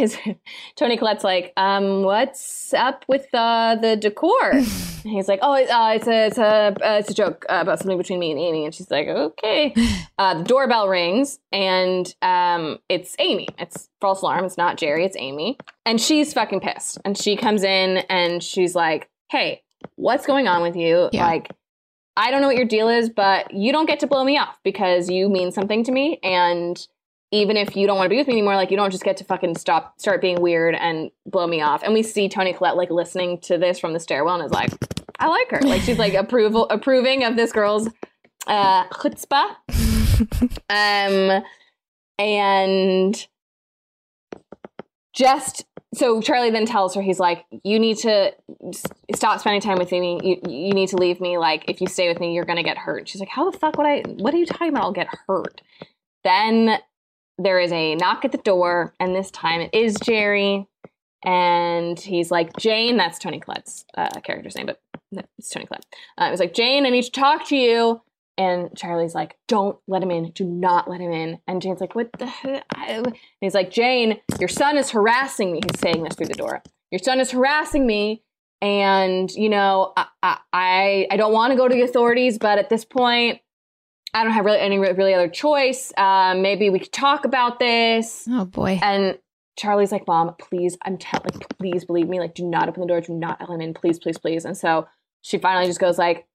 Toni Collette's like, what's up with the decor? And he's like, it's a joke about something between me and Amy. And she's like, okay. The doorbell rings, and it's Amy. It's false alarm. It's not Jerry. It's Amy. And she's fucking pissed. And she comes in, and she's like, hey, what's going on with you? Yeah. Like, I don't know what your deal is, but you don't get to blow me off because you mean something to me. And even if you don't want to be with me anymore, like, you don't just get to fucking start being weird and blow me off. And we see Toni Collette like listening to this from the stairwell and is like, I like her. Like, she's like approving of this girl's chutzpah. And just so Charlie then tells her, he's like, you need to stop spending time with me. You need to leave me. Like, if you stay with me, you're going to get hurt. She's like, how the fuck would I? What are you talking about? I'll get hurt. Then there is a knock at the door, and this time it is Jerry, and he's like, Jane, that's Toni Collette's character's name, but no, it's Toni Collette. He's like, Jane, I need to talk to you. And Charlie's like, don't let him in. Do not let him in. And Jane's like, what the heck? And he's like, Jane, your son is harassing me. He's saying this through the door. Your son is harassing me, and, you know, I don't want to go to the authorities, but at this point, I don't have really any other choice. Maybe we could talk about this. Oh boy! And Charlie's like, Mom, please, please believe me. Like, do not open the door. Do not let him in. Please, please, please. And so she finally just goes like,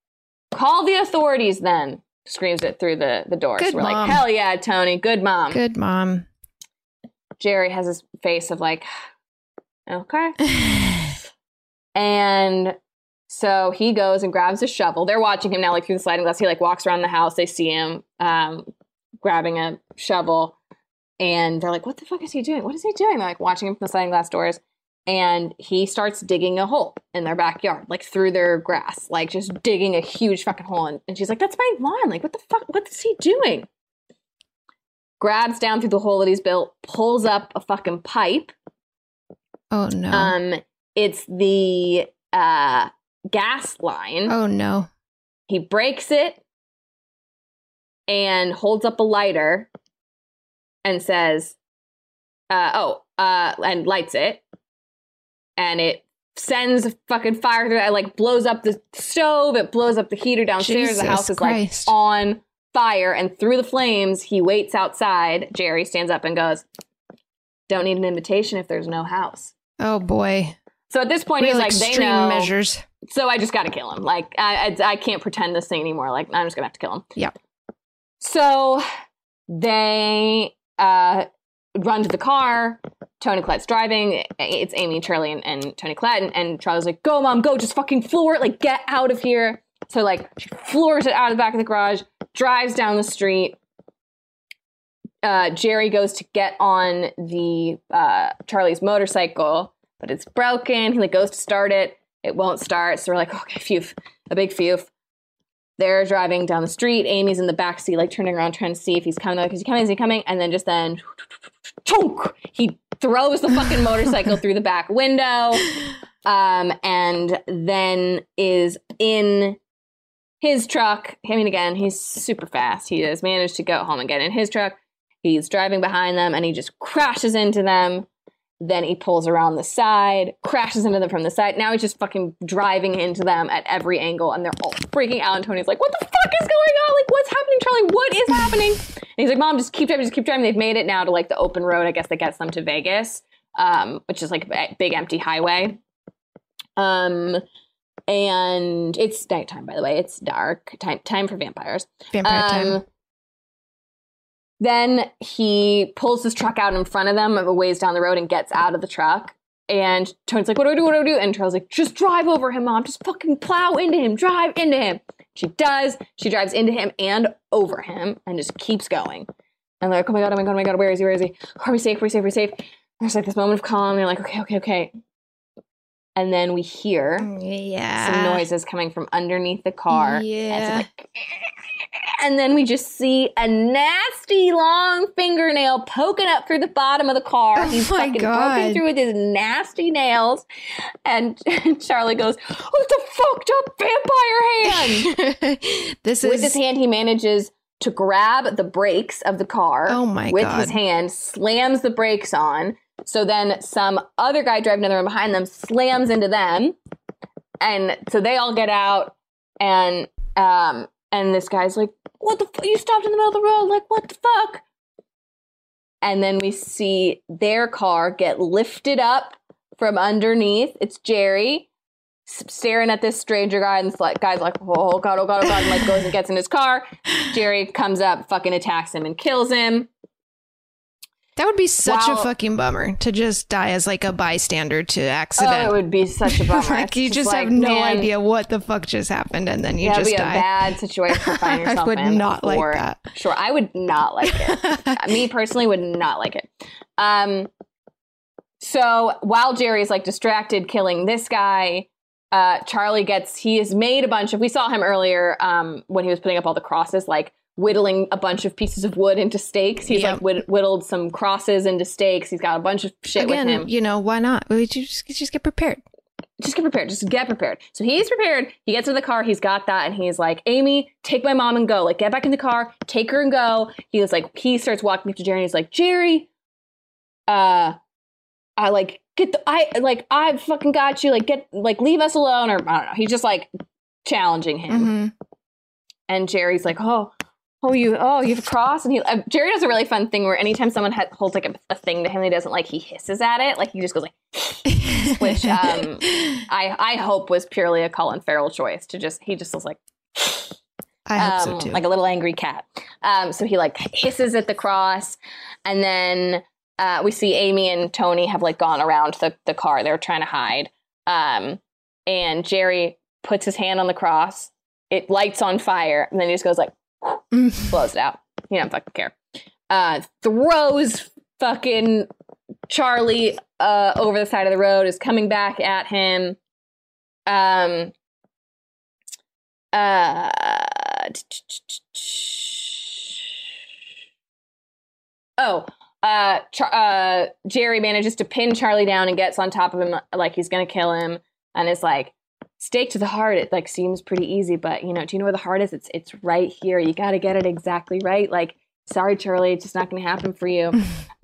call the authorities. Then screams it through the door. Good so we're mom. Like, hell yeah, Toni, good mom. Good mom. Jerry has his face of like, okay, and. So he goes and grabs a shovel. They're watching him now, like through the sliding glass. He like walks around the house. They see him grabbing a shovel, and they're like, "What the fuck is he doing? What is he doing?" They're like watching him from the sliding glass doors, and he starts digging a hole in their backyard, like through their grass, like just digging a huge fucking hole. And she's like, "That's my lawn! Like, what the fuck? What is he doing?" Grabs down through the hole that he's built, pulls up a fucking pipe. Oh no! It's the gas line. Oh no. He breaks it and holds up a lighter and says, and lights it. And it sends a fucking fire through that, like blows up the stove. It blows up the heater downstairs. Jesus the house is Christ. Like on fire. And through the flames, he waits outside. Jerry stands up and goes, don't need an invitation if there's no house. Oh boy. So at this point, he's like, they know. Measures. So I just got to kill him. Like, I can't pretend this thing anymore. Like, I'm just going to have to kill him. Yeah. So they run to the car. Toni Collette's driving. It's Amy, Charlie, and Toni Collette. And Charlie's like, go, Mom, go. Just fucking floor it. Like, get out of here. So, like, she floors it out of the back of the garage, drives down the street. Jerry goes to get on the Charlie's motorcycle, but it's broken. He like goes to start it. It won't start. So we're like, okay, phew, a big phew. They're driving down the street. Amy's in the backseat, like turning around, trying to see if he's coming. Like, is he coming? And then he throws the fucking motorcycle through the back window. and then is in his truck. I mean, again, he's super fast. He has managed to go home and get in his truck. He's driving behind them, and he just crashes into them. Then he pulls around the side, crashes into them from the side. Now he's just fucking driving into them at every angle, and they're all freaking out. And Tony's like, what the fuck is going on? Like, what's happening, Charlie? What is happening? And he's like, Mom, just keep driving, just keep driving. They've made it now to, like, the open road, I guess, that gets them to Vegas, which is, like, a big empty highway. And it's nighttime, by the way. It's dark. Time for vampires. Vampire time. Then he pulls his truck out in front of them a ways down the road and gets out of the truck. And Tony's like, what do I do? What do I do? And Charlie's like, just drive over him, Mom. Just fucking plow into him. Drive into him. She does. She drives into him and over him and just keeps going. And they're like, oh my God, oh my God, oh my God. Where is he? Where is he? Are we safe? Are we safe? Are we safe? And there's like this moment of calm. And you're like, okay. And then we hear some noises coming from underneath the car. Yeah. And then we just see a nasty long fingernail poking up through the bottom of the car. Oh, he's fucking poking through with his nasty nails. And Charlie goes, oh, it's a fucked up vampire hand. With his hand, he manages to grab the brakes of the car with his hand, slams the brakes on. So then some other guy driving another one behind them slams into them. And so they all get out. And this guy's like, what the fuck? You stopped in the middle of the road. Like, what the fuck? And then we see their car get lifted up from underneath. It's Jerry staring at this stranger guy. And this guy's like, oh, God. And like goes and gets in his car. Jerry comes up, fucking attacks him and kills him. That would be such a fucking bummer to just die as like a bystander to accident. Oh, it would be such a bummer. Like you just like, have no idea what the fuck just happened, and then you just die. That would be a bad situation to find yourself in. I would not like that. Sure, I would not like it. Me personally would not like it. So while Jerry's like distracted killing this guy, Charlie he has made a bunch of. We saw him earlier when he was putting up all the crosses, like whittling a bunch of pieces of wood into stakes. He's like whittled some crosses into stakes. He's got a bunch of shit with him. You know, why not? Just get prepared. So he's prepared. He gets in the car. He's got that. And he's like, Amy, take my mom and go. Like, get back in the car. Take her and go. He was like, he starts walking up to Jerry. And he's like, Jerry, I fucking got you. Like, leave us alone. Or I don't know. He's just like challenging him. Mm-hmm. And Jerry's like, you have a cross? And Jerry does a really fun thing where anytime someone holds like a thing to him he doesn't like, he hisses at it. Like he just goes like, which I hope was purely a Colin Farrell choice to he just was like, I hope so too. Like a little angry cat. So he like hisses at the cross. And then we see Amy and Toni have like gone around the car. They're trying to hide. And Jerry puts his hand on the cross. It lights on fire. And then he just goes like, blows it out. He doesn't fucking care. Throws fucking Charlie over the side of the road, is coming back at him. Jerry manages to pin Charlie down and gets on top of him like he's gonna kill him, and is like, stake to the heart, it like seems pretty easy, but you know, do you know where the heart is? It's right here. You got to get it exactly right. Like, sorry, Charlie, it's just not going to happen for you.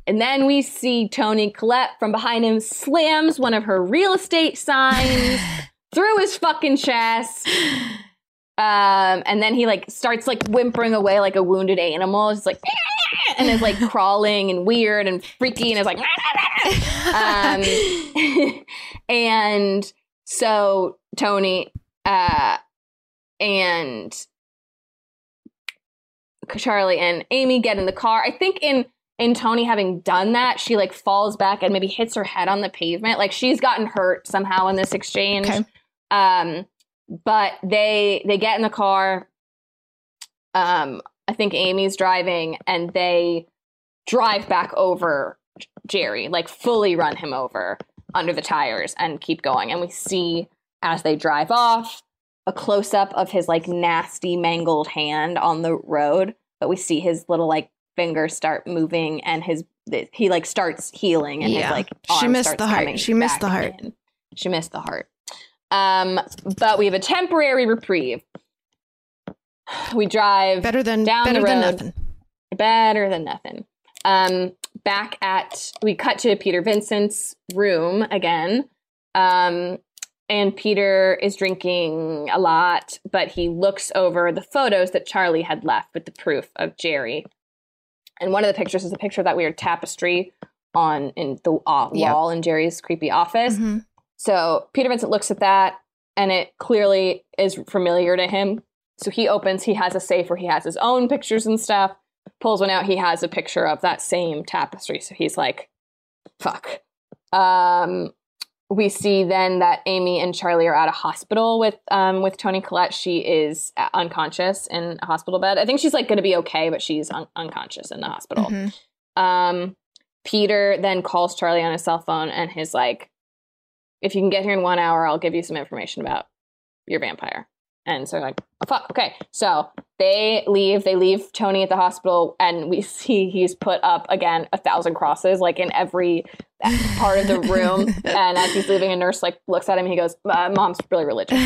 And then we see Toni Collette from behind him slams one of her real estate signs through his fucking chest. And then he like starts like whimpering away like a wounded animal. It's like, and is like crawling and weird and freaky and is like, and so Toni and Charlie and Amy get in the car. I think in Toni having done that, she like falls back and maybe hits her head on the pavement. Like she's gotten hurt somehow in this exchange. Okay. But they get in the car. I think Amy's driving, and they drive back over Jerry, like fully run him over under the tires and keep going. And we see as they drive off a close up of his like nasty mangled hand on the road, but we see his little like fingers start moving and he like starts healing and his like arm starts coming back in. She missed the heart. She missed the heart. But we have a temporary reprieve. We drive down the road. Better than nothing. We cut to Peter Vincent's room again. And Peter is drinking a lot, but he looks over the photos that Charlie had left with the proof of Jerry. And one of the pictures is a picture of that weird tapestry in the wall in Jerry's creepy office. Mm-hmm. So Peter Vincent looks at that, and it clearly is familiar to him. So he opens, he has a safe where he has his own pictures and stuff, pulls one out, he has a picture of that same tapestry. So he's like, fuck. We see then that Amy and Charlie are at a hospital with Toni Collette. She is unconscious in a hospital bed. I think she's like going to be okay, but she's unconscious in the hospital. Mm-hmm. Peter then calls Charlie on his cell phone and is like, if you can get here in 1 hour, I'll give you some information about your vampire. And so they're like, oh, fuck, okay. So they leave Toni at the hospital, and we see he's put up, again, 1,000 crosses, like, in every part of the room. And as he's leaving, a nurse, like, looks at him, and he goes, Mom's really religious.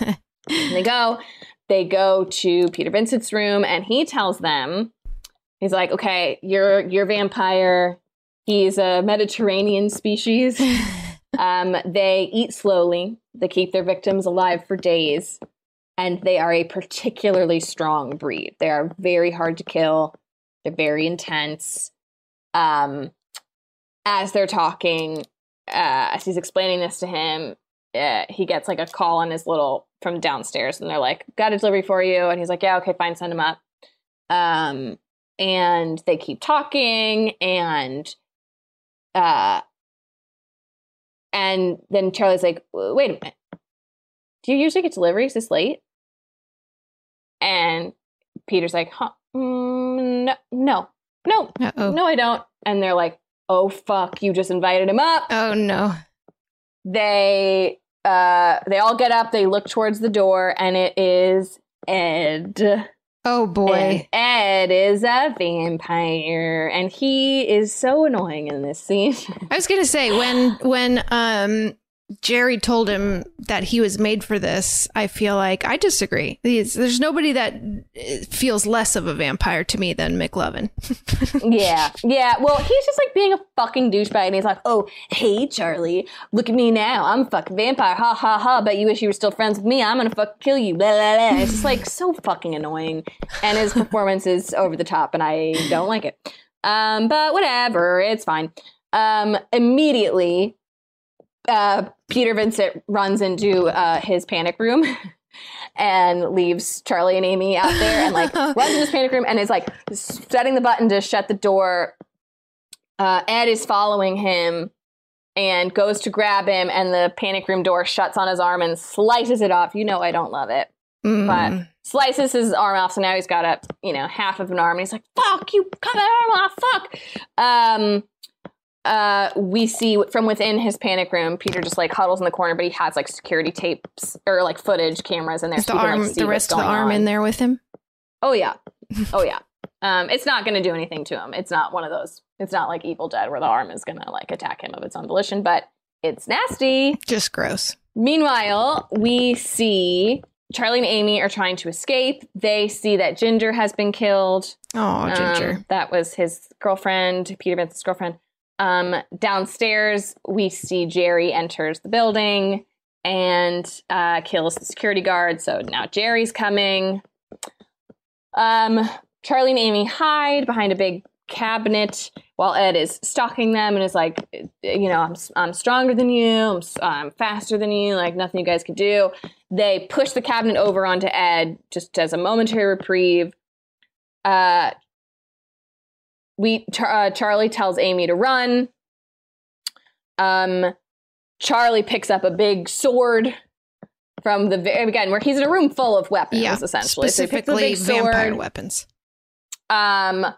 And they go to Peter Vincent's room, and he tells them, he's like, okay, your vampire, he's a Mediterranean species. They eat slowly. They keep their victims alive for days. And they are a particularly strong breed. They are very hard to kill. They're very intense. As they're talking, as he's explaining this to him, he gets like a call on his little from downstairs. And they're like, got a delivery for you. And he's like, yeah, okay, fine, send him up. And they keep talking. And then Charlie's like, wait a minute. Do you usually get deliveries this late? And Peter's like, huh? No, I don't. And they're like, oh, fuck, you just invited him up. Oh, no. They all get up. They look towards the door, and it is Ed. Oh, boy. And Ed is a vampire, and he is so annoying in this scene. I was going to say, when Jerry told him that he was made for this, I feel like I disagree. There's nobody that feels less of a vampire to me than McLovin. Yeah. Well, he's just like being a fucking douchebag, and he's like, oh, hey, Charlie, look at me now. I'm a fucking vampire. Ha, ha, ha. Bet you wish you were still friends with me. I'm going to fucking kill you. Blah, blah, blah. It's just like so fucking annoying. And his performance is over the top, and I don't like it. But whatever. It's fine. Immediately... Peter Vincent runs into his panic room and leaves Charlie and Amy out there, and like runs into his panic room and is like setting the button to shut the door. Ed is following him and goes to grab him, and the panic room door shuts on his arm and slices it off. You know, I don't love it, but slices his arm off. So now he's got half of an arm, and he's like, fuck, you cut that arm off. Fuck. We see from within his panic room, Peter just like huddles in the corner, but he has like security tapes or like footage cameras in there. The rest of the arm in there with him. Oh yeah. It's not going to do anything to him. It's not one of those. It's not like Evil Dead where the arm is going to like attack him of its own volition, but it's nasty. Just gross. Meanwhile, we see Charlie and Amy are trying to escape. They see that Ginger has been killed. Oh, Ginger. That was his girlfriend, Peter Vincent's girlfriend. Downstairs, we see Jerry enters the building and kills the security guard. So now Jerry's coming. Charlie and Amy hide behind a big cabinet while Ed is stalking them and is like, I'm stronger than you. I'm faster than you. Like, nothing you guys can do. They push the cabinet over onto Ed just as a momentary reprieve. Charlie tells Amy to run. Charlie picks up a big sword from where he's in a room full of weapons, essentially. Specifically, so vampire weapons. And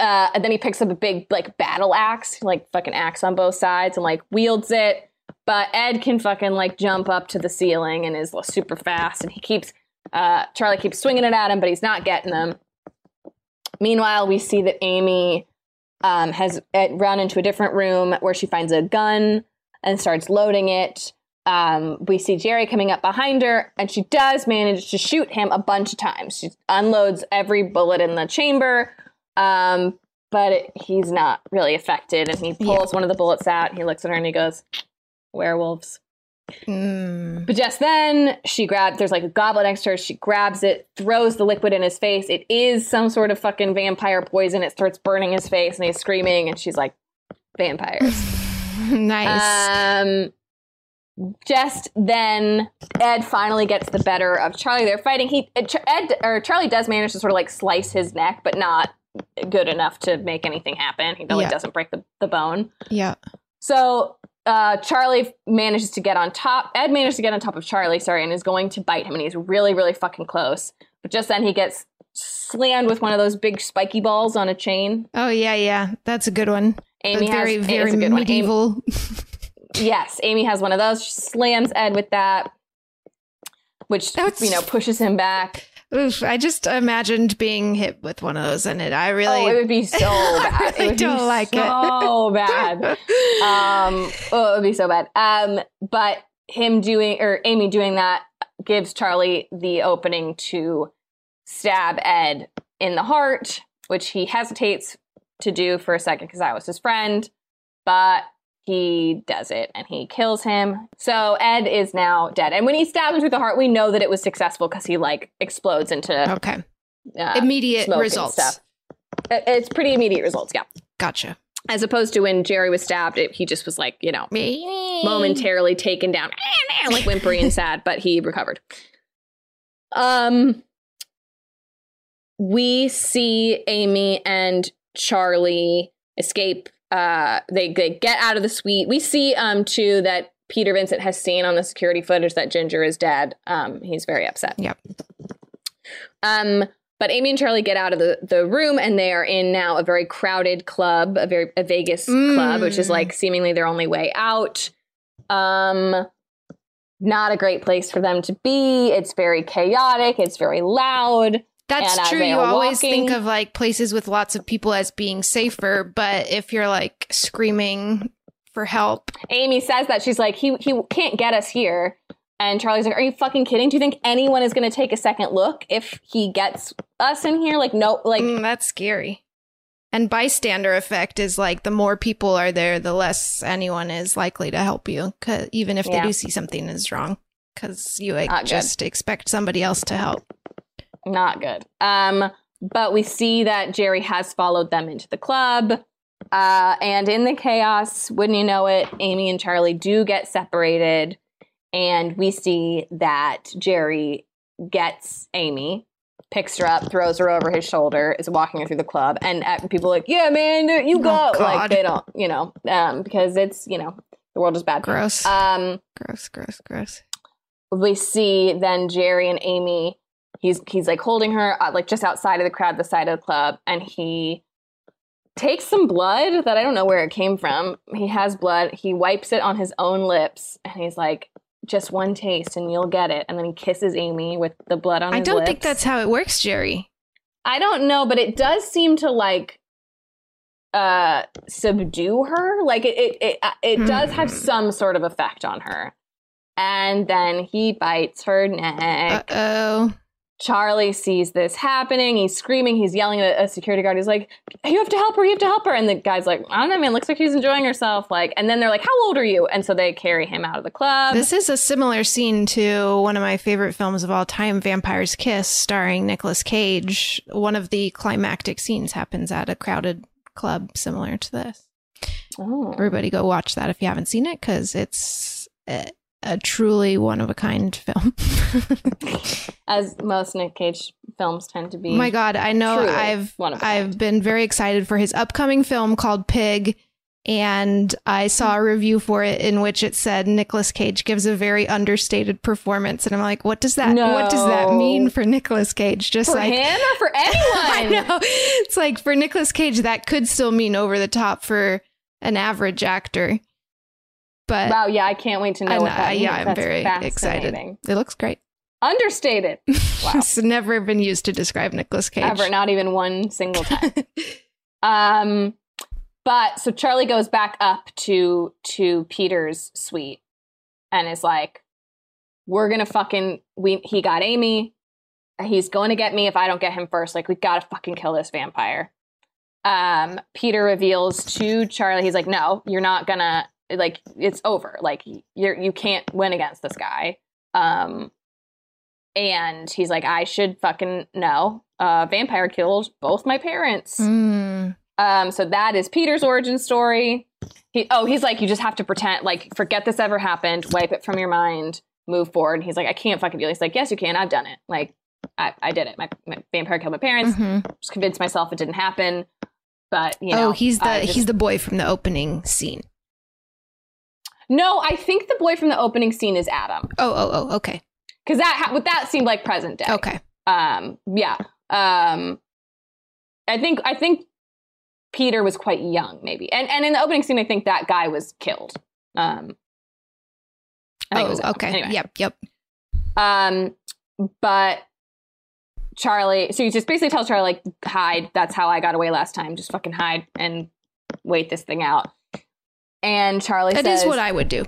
then he picks up a big like battle axe, like fucking axe on both sides, and like wields it. But Ed can fucking like jump up to the ceiling and is super fast. And he Charlie keeps swinging it at him, but he's not getting them. Meanwhile, we see that Amy has run into a different room where she finds a gun and starts loading it. We see Jerry coming up behind her, and she does manage to shoot him a bunch of times. She unloads every bullet in the chamber, but he's not really affected. And he pulls one of the bullets out, and he looks at her, and he goes, werewolves. Mm. But just then, she grabs, there's like a goblet next to her, she grabs it, throws the liquid in his face. It is some sort of fucking vampire poison. It starts burning his face, and he's screaming, and she's like, vampires. Nice. Just then, Ed finally gets the better of Charlie. They're fighting. Charlie does manage to sort of like slice his neck, but not good enough to make anything happen. He really doesn't break the bone. Yeah. So Charlie manages to get on top. Ed manages to get on top of Charlie, and is going to bite him. And he's really, really fucking close. But just then he gets slammed with one of those big spiky balls on a chain. Oh, yeah, yeah. That's a good one. Amy has, very, very a good medieval. One. Yes, Amy has one of those. She slams Ed with that, which pushes him back. Oof! I just imagined being hit with one of those, and it would be so bad. I really don't like it. So bad. It would be so bad. But Amy doing that gives Charlie the opening to stab Ed in the heart, which he hesitates to do for a second because that was his friend, but he does it, and he kills him. So Ed is now dead. And when he stabs him through the heart, we know that it was successful because he, explodes into... Okay. Immediate results. Stuff. It's pretty immediate results, yeah. Gotcha. As opposed to when Jerry was stabbed, he just was, momentarily taken down, whimpery and sad, but he recovered. We see Amy and Charlie escape. They get out of the suite. We see, too, that Peter Vincent has seen on the security footage that Ginger is dead. He's very upset. Yep. But Amy and Charlie get out of the room, and they are in now a very crowded club, a Vegas club, which is seemingly their only way out. Not a great place for them to be. It's very chaotic. It's very loud. That's true. You always think of places with lots of people as being safer, but if you're screaming for help. Amy says that she's like, he can't get us here. And Charlie's like, are you fucking kidding? Do you think anyone is going to take a second look if he gets us in here? That's scary. And bystander effect is the more people are there, the less anyone is likely to help you, cause even if they do see something is wrong, because you just expect somebody else to help. Not good. But we see that Jerry has followed them into the club. And in the chaos, wouldn't you know it, Amy and Charlie do get separated. And we see that Jerry gets Amy, picks her up, throws her over his shoulder, is walking her through the club. And people are like, yeah, man, you go. Oh, they don't, because it's, the world is bad. Gross. Gross. We see then Jerry and Amy... He's holding her just outside of the crowd, the side of the club, and he takes some blood that I don't know where it came from. He has blood. He wipes it on his own lips, and he's like, "Just one taste, and you'll get it." And then he kisses Amy with the blood on his lips. I don't think that's how it works, Jerry. I don't know, but it does seem to subdue her. It does have some sort of effect on her. And then he bites her neck. Uh oh. Charlie sees this happening. He's screaming. He's yelling at a security guard. He's like, you have to help her. You have to help her. And the guy's like, I don't know, man. Looks like she's enjoying herself. And then they're like, how old are you? And so they carry him out of the club. This is a similar scene to one of my favorite films of all time, Vampire's Kiss, starring Nicolas Cage. One of the climactic scenes happens at a crowded club similar to this. Oh. Everybody go watch that if you haven't seen it, because it's... a truly one-of-a-kind film. As most Nick Cage films tend to be. My God, I know I've been very excited for his upcoming film called Pig, and I saw a review for it in which it said Nicolas Cage gives a very understated performance, and I'm like, what does that mean for Nicolas Cage? Just for him or for anyone? I know. It's for Nicolas Cage, that could still mean over the top for an average actor. But wow, yeah, I can't wait to know what that means. Yeah, I'm very excited. It looks great. Understated. Wow. It's never been used to describe Nicolas Cage. Ever, not even one single time. But so Charlie goes back up to Peter's suite and is like, we're going to fucking, he got Amy. He's going to get me if I don't get him first. Like, we got to fucking kill this vampire. Peter reveals to Charlie, he's like, no, you're not going to, like, it's over. Like, you can't win against this guy. And he's like, I should fucking know. Vampire killed both my parents. Mm. So that is Peter's origin story. He's like, you just have to pretend, like, forget this ever happened. Wipe it from your mind. Move forward. And he's like, I can't fucking do it. He's like, yes, you can. I've done it. Like, I did it. My vampire killed my parents. Mm-hmm. Just convinced myself it didn't happen. But, you know. Oh, he's the boy from the opening scene. No, I think the boy from the opening scene is Adam. Oh, okay. Because that seemed like present day. Okay. Yeah. I think Peter was quite young, maybe. And in the opening scene, I think that guy was killed. I think it was Adam. Okay. Anyway. Yep. But Charlie, so you just basically tell Charlie, like, hide. That's how I got away last time. Just fucking hide and wait this thing out. And Charlie says... That is what I would do.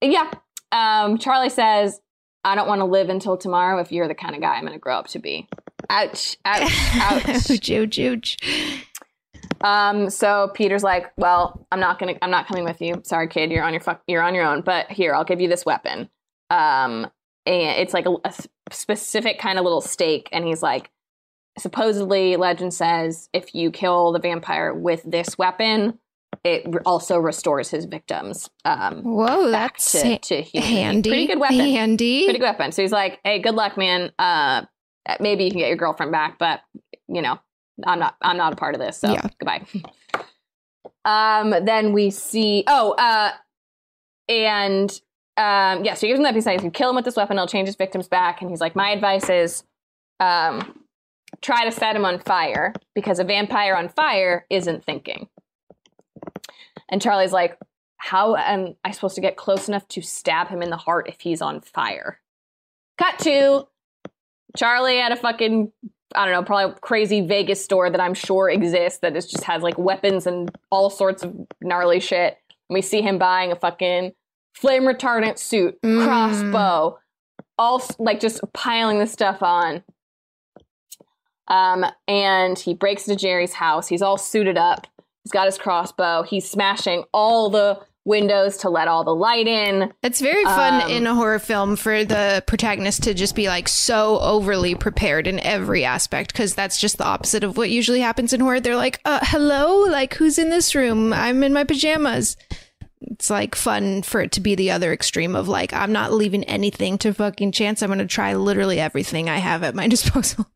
Yeah. Charlie says, I don't want to live until tomorrow if you're the kind of guy I'm going to grow up to be. Ouch. Ouch. Ouch. Ouch. So Peter's like, well, I'm not coming with you. Sorry, kid. You're on your own. But here, I'll give you this weapon. And it's like a specific kind of little stake. And he's like, supposedly, legend says, if you kill the vampire with this weapon, it also restores his victims. Whoa, that's to handy. Pretty good weapon. Pretty good weapon. So he's like, hey, good luck, man. Maybe you can get your girlfriend back, but, you know, I'm not a part of this. So yeah. Goodbye. Then we see. Yeah. So he gives him that piece. If you kill him with this weapon, it'll change his victims back. And he's like, my advice is, try to set him on fire, because a vampire on fire isn't thinking. And Charlie's like, how am I supposed to get close enough to stab him in the heart if he's on fire? Cut to Charlie at a fucking, I don't know, probably crazy Vegas store that I'm sure exists, that just has, like, weapons and all sorts of gnarly shit. And we see him buying a fucking flame retardant suit, crossbow, all, like, just piling this stuff on. And he breaks into Jerry's house. He's all suited up. He's got his crossbow. He's smashing all the windows to let all the light in. It's very fun in a horror film for the protagonist to just be, like, so overly prepared in every aspect, because that's just the opposite of what usually happens in horror. They're like, hello, like, who's in this room? I'm in my pajamas. It's, like, fun for it to be the other extreme of, like, I'm not leaving anything to fucking chance. I'm going to try literally everything I have at my disposal.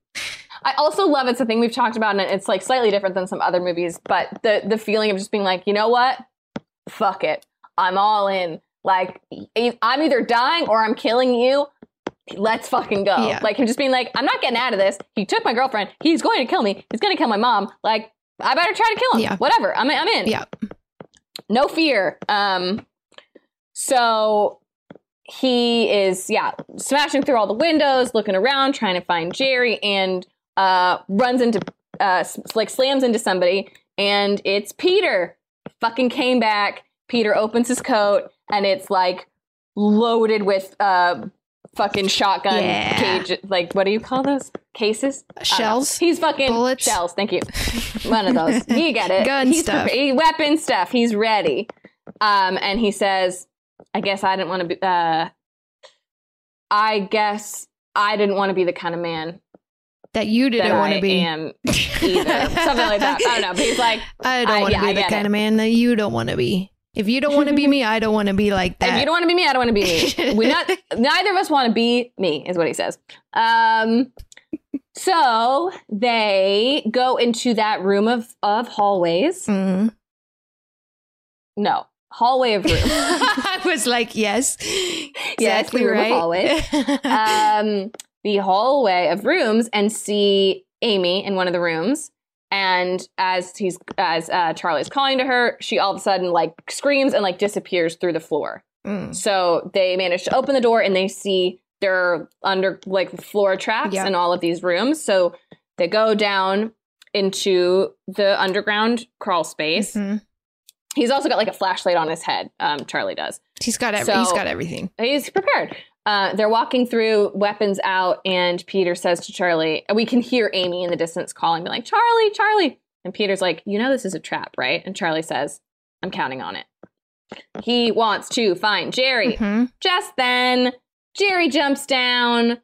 I also love, it's a thing we've talked about, and it's, like, slightly different than some other movies, but the feeling of just being like, you know what? Fuck it. I'm all in. Like, I'm either dying or I'm killing you. Let's fucking go. Yeah. Like, him just being like, I'm not getting out of this. He took my girlfriend. He's going to kill me. He's going to kill my mom. Like, I better try to kill him. Yeah. Whatever. I'm in. Yeah. No fear. So he is, yeah, smashing through all the windows, looking around, trying to find Jerry, and runs into, slams into somebody, and it's Peter. Fucking came back. Peter opens his coat, and it's, like, loaded with fucking shotgun cage. Like, what do you call those? Cases? Shells? He's fucking... Bullets? Shells, thank you. One of those. You get it. Gun stuff. Weapon stuff. He's ready. And he says, I didn't want to be the kind of man... That you didn't want to be. Am either. Something like that. I don't know. But he's like, I don't want to be the kind of man that you don't want to be. If you don't want to be me, I don't want to be like that. If you don't want to be me, I don't want to be me. Neither of us want to be me, is what he says. So they go into that room of hallways. Mm-hmm. No. Hallway of rooms. I was like, yes. Exactly, yes, right. Of hallways. The hallway of rooms, and see Amy in one of the rooms. And as Charlie's calling to her, she all of a sudden, like, screams and, like, disappears through the floor. Mm. So they manage to open the door, and they see they're under, like, floor traps in all of these rooms. So they go down into the underground crawl space. Mm-hmm. He's also got like a flashlight on his head. Charlie does. He's got everything. He's prepared. They're walking through, weapons out, and Peter says to Charlie, we can hear Amy in the distance calling me like, Charlie, Charlie. And Peter's like, you know this is a trap, right? And Charlie says, I'm counting on it. He wants to find Jerry. Mm-hmm. Just then, Jerry jumps down,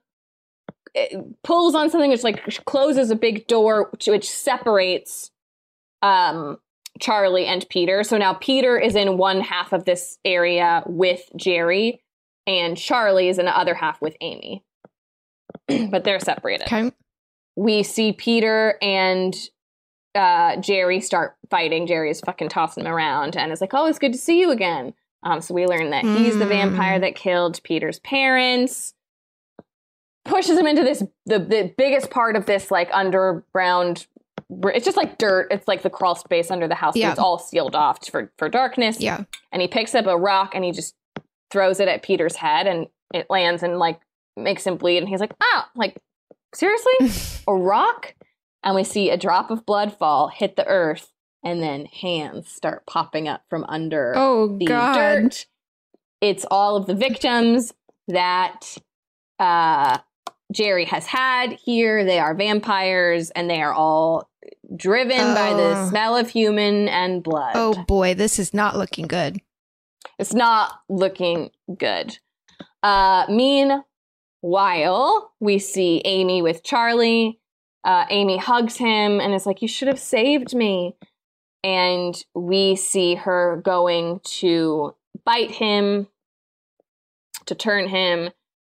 pulls on something which like closes a big door, which separates Charlie and Peter. So now Peter is in one half of this area with Jerry, and Charlie is in the other half with Amy. But they're separated. Okay. We see Peter and Jerry start fighting. Jerry is fucking tossing him around and is like, oh, it's good to see you again. So we learn that he's the vampire that killed Peter's parents. Pushes him into this, the biggest part of this like underground. It's just like dirt. It's like the crawl space under the house. Yeah. It's all sealed off for darkness. Yeah. And he picks up a rock and he just throws it at Peter's head and it lands and like makes him bleed. And he's like, ah, like seriously? A rock? And we see a drop of blood fall, hit the earth, and then hands start popping up from under dirt. It's all of the victims that Jerry has had here. They are vampires, and they are all driven by the smell of human and blood. Oh, boy, this is not looking good. It's not looking good. Meanwhile, we see Amy with Charlie. Amy hugs him and is like, you should have saved me. And we see her going to bite him, to turn him.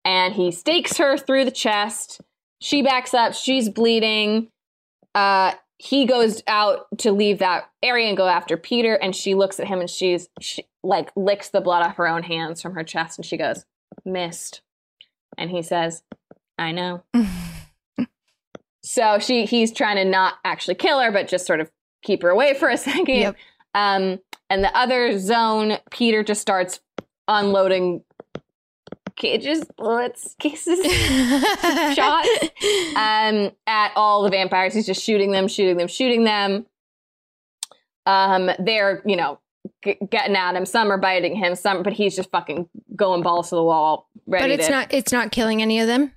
And he stakes her through the chest. She backs up. She's bleeding. He goes out to leave that area and go after Peter. And she looks at him and she like licks the blood off her own hands from her chest. And she goes, missed. And he says, I know. So he's trying to not actually kill her, but just sort of keep her away for a second. Yep. And the other zone, Peter just starts unloading cages, bullets, cases, shots at all the vampires. He's just shooting them. They're, you know, getting at him. Some are biting him, some, but he's just fucking going balls to the wall. But it's not killing any of them.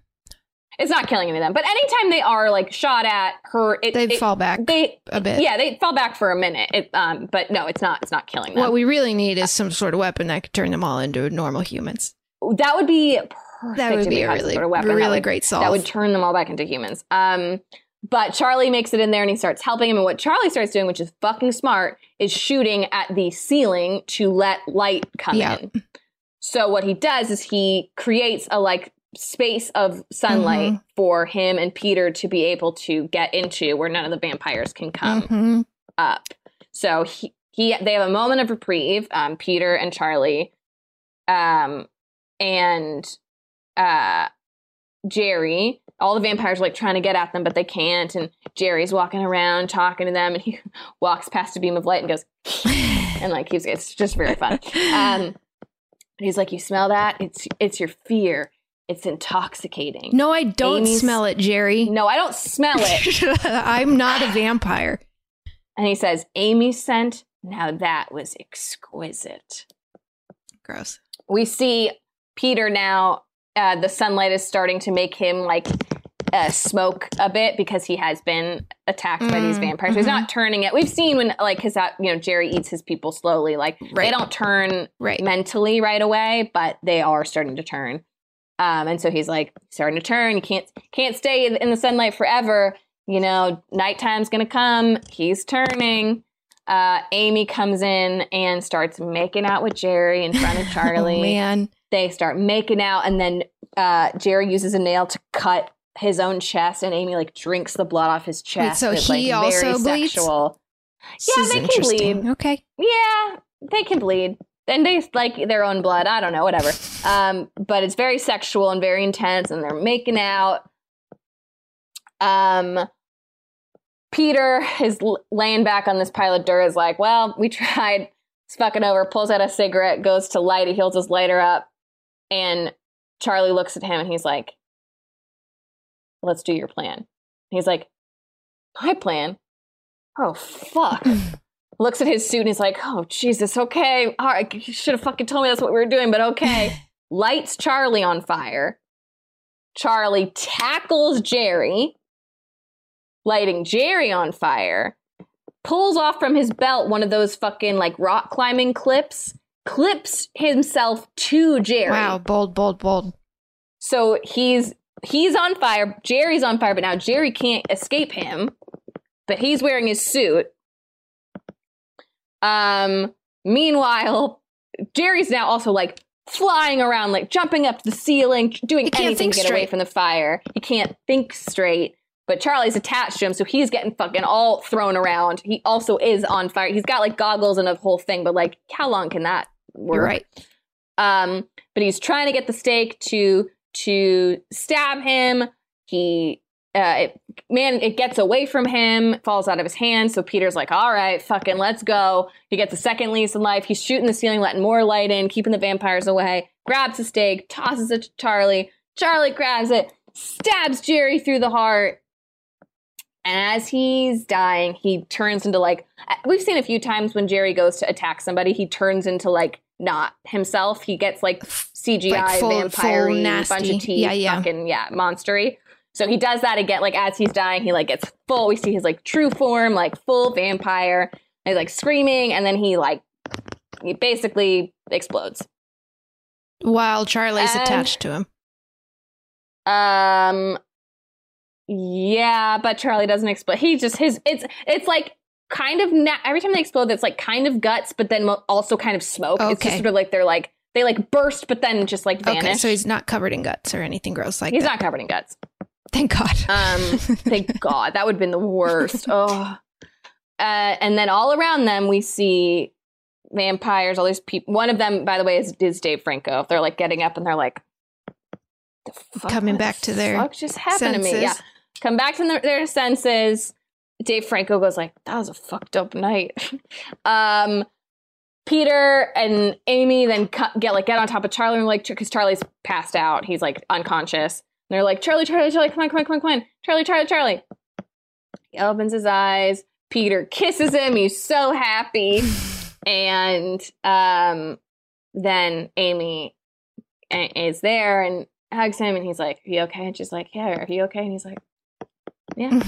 It's not killing any of them. But anytime they are like shot at her, they fall back a bit. Yeah, they fall back for a minute. But no, it's not killing them. What we really need is some sort of weapon that could turn them all into normal humans. That would be perfect. That would be a really, sort of weapon really great solve. That would turn them all back into humans. But Charlie makes it in there and he starts helping him. And what Charlie starts doing, which is fucking smart, is shooting at the ceiling to let light come in. So what he does is he creates a like space of sunlight for him and Peter to be able to get into, where none of the vampires can come up. So they have a moment of reprieve, Peter and Charlie, and Jerry. All the vampires are like trying to get at them, but they can't. And Jerry's walking around talking to them, and he walks past a beam of light and goes, and like it's just very fun. He's like, you smell that? It's your fear. It's intoxicating. No, I don't smell it, Jerry. No, I don't smell it. I'm not a vampire. And he says, Amy's scent. Now that was exquisite. Gross. We see Peter now. The sunlight is starting to make him like smoke a bit because he has been attacked by these vampires. He's not turning it. We've seen when like his, you know, Jerry eats his people slowly. Like they don't turn mentally right away, but they are starting to turn. And so he's like starting to turn. You can't stay in the sunlight forever. You know, nighttime's going to come. He's turning. Amy comes in and starts making out with Jerry in front of Charlie. Oh, man. They start making out. And then Jerry uses a nail to cut his own chest. And Amy like drinks the blood off his chest. Wait, so it's, he like, also bleeds? Sexual. Yeah, they can bleed. Okay. Yeah, they can bleed. And they like their own blood. I don't know, whatever. But it's very sexual and very intense, and they're making out. Peter is laying back on this pile of dirt. Is like, well, we tried. It's fucking over. Pulls out a cigarette, goes to light it, heals his lighter up, and Charlie looks at him and he's like, "Let's do your plan." He's like, "My plan? Oh fuck." looks at his suit and is like, oh, Jesus, okay. All right, you should have fucking told me that's what we were doing, but okay. Lights Charlie on fire. Charlie tackles Jerry, lighting Jerry on fire. Pulls off from his belt one of those fucking, like, rock climbing clips. Clips himself to Jerry. Wow, bold. So he's on fire. Jerry's on fire, but now Jerry can't escape him. But he's wearing his suit. Meanwhile, Jerry's now also, like, flying around, like, jumping up to the ceiling, doing anything to get away from the fire. He can't think straight. But Charlie's attached to him, so he's getting fucking all thrown around. He also is on fire. He's got, like, goggles and a whole thing, but, like, how long can that work? You're right. But he's trying to get the stake to stab him. It gets away from him, falls out of his hand. So Peter's like, all right, fucking let's go. He gets a second lease in life. He's shooting the ceiling, letting more light in, keeping the vampires away, grabs the stake, tosses it to Charlie. Charlie grabs it, stabs Jerry through the heart. And as he's dying, he turns into, like, we've seen a few times when Jerry goes to attack somebody, he turns into, like, not himself. He gets, like, CGI, like, vampire-y, bunch of teeth, fucking, monster-y. So he does that again, like, as he's dying, he, like, gets full. We see his, like, true form, like, full vampire. And he's, like, screaming, and then he basically explodes. While Charlie's attached to him. Yeah, but Charlie doesn't explode. It's like kind of every time they explode, it's like kind of guts, but then also kind of smoke. Okay. It's just sort of like they burst, but then just like vanish. Okay, so he's not covered in guts or anything gross like that. He's not covered in guts. Thank God. Thank God. That would have been the worst. Oh. And then all around them, we see vampires. All these people. One of them, by the way, is Dave Franco. They're like getting up and they're like coming back to their fuck just happened senses. To me. Yeah. Come back to their senses. Dave Franco goes like, that was a fucked up night. Peter and Amy then get on top of Charlie and like, because Charlie's passed out. He's like unconscious. And they're like, Charlie, come on. Charlie. He opens his eyes. Peter kisses him. He's so happy. And then Amy is there and hugs him. And he's like, are you okay? And she's like, yeah, are you okay? And he's like, yeah.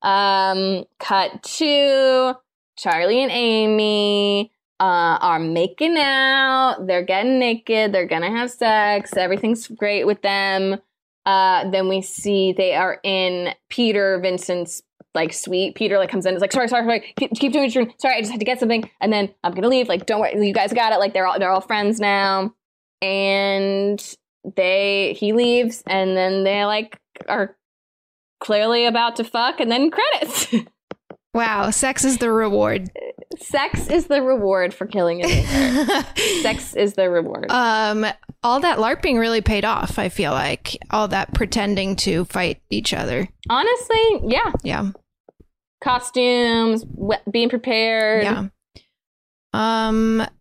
Cut to Charlie and Amy are making out. They're getting naked. They're going to have sex. Everything's great with them. Then we see they are in Peter Vincent's like suite. Peter like comes in. It's like, sorry. Keep doing your room. Sorry, I just had to get something. And then I'm going to leave. Like, don't worry. You guys got it. Like, they're all friends now. And he leaves. And then they like are clearly about to fuck, and then credits. Wow, sex is the reward. Sex is the reward for killing a neighbor. Sex is the reward. All that LARPing really paid off, I feel like. All that pretending to fight each other. Honestly, yeah. Yeah. Costumes, being prepared. Yeah.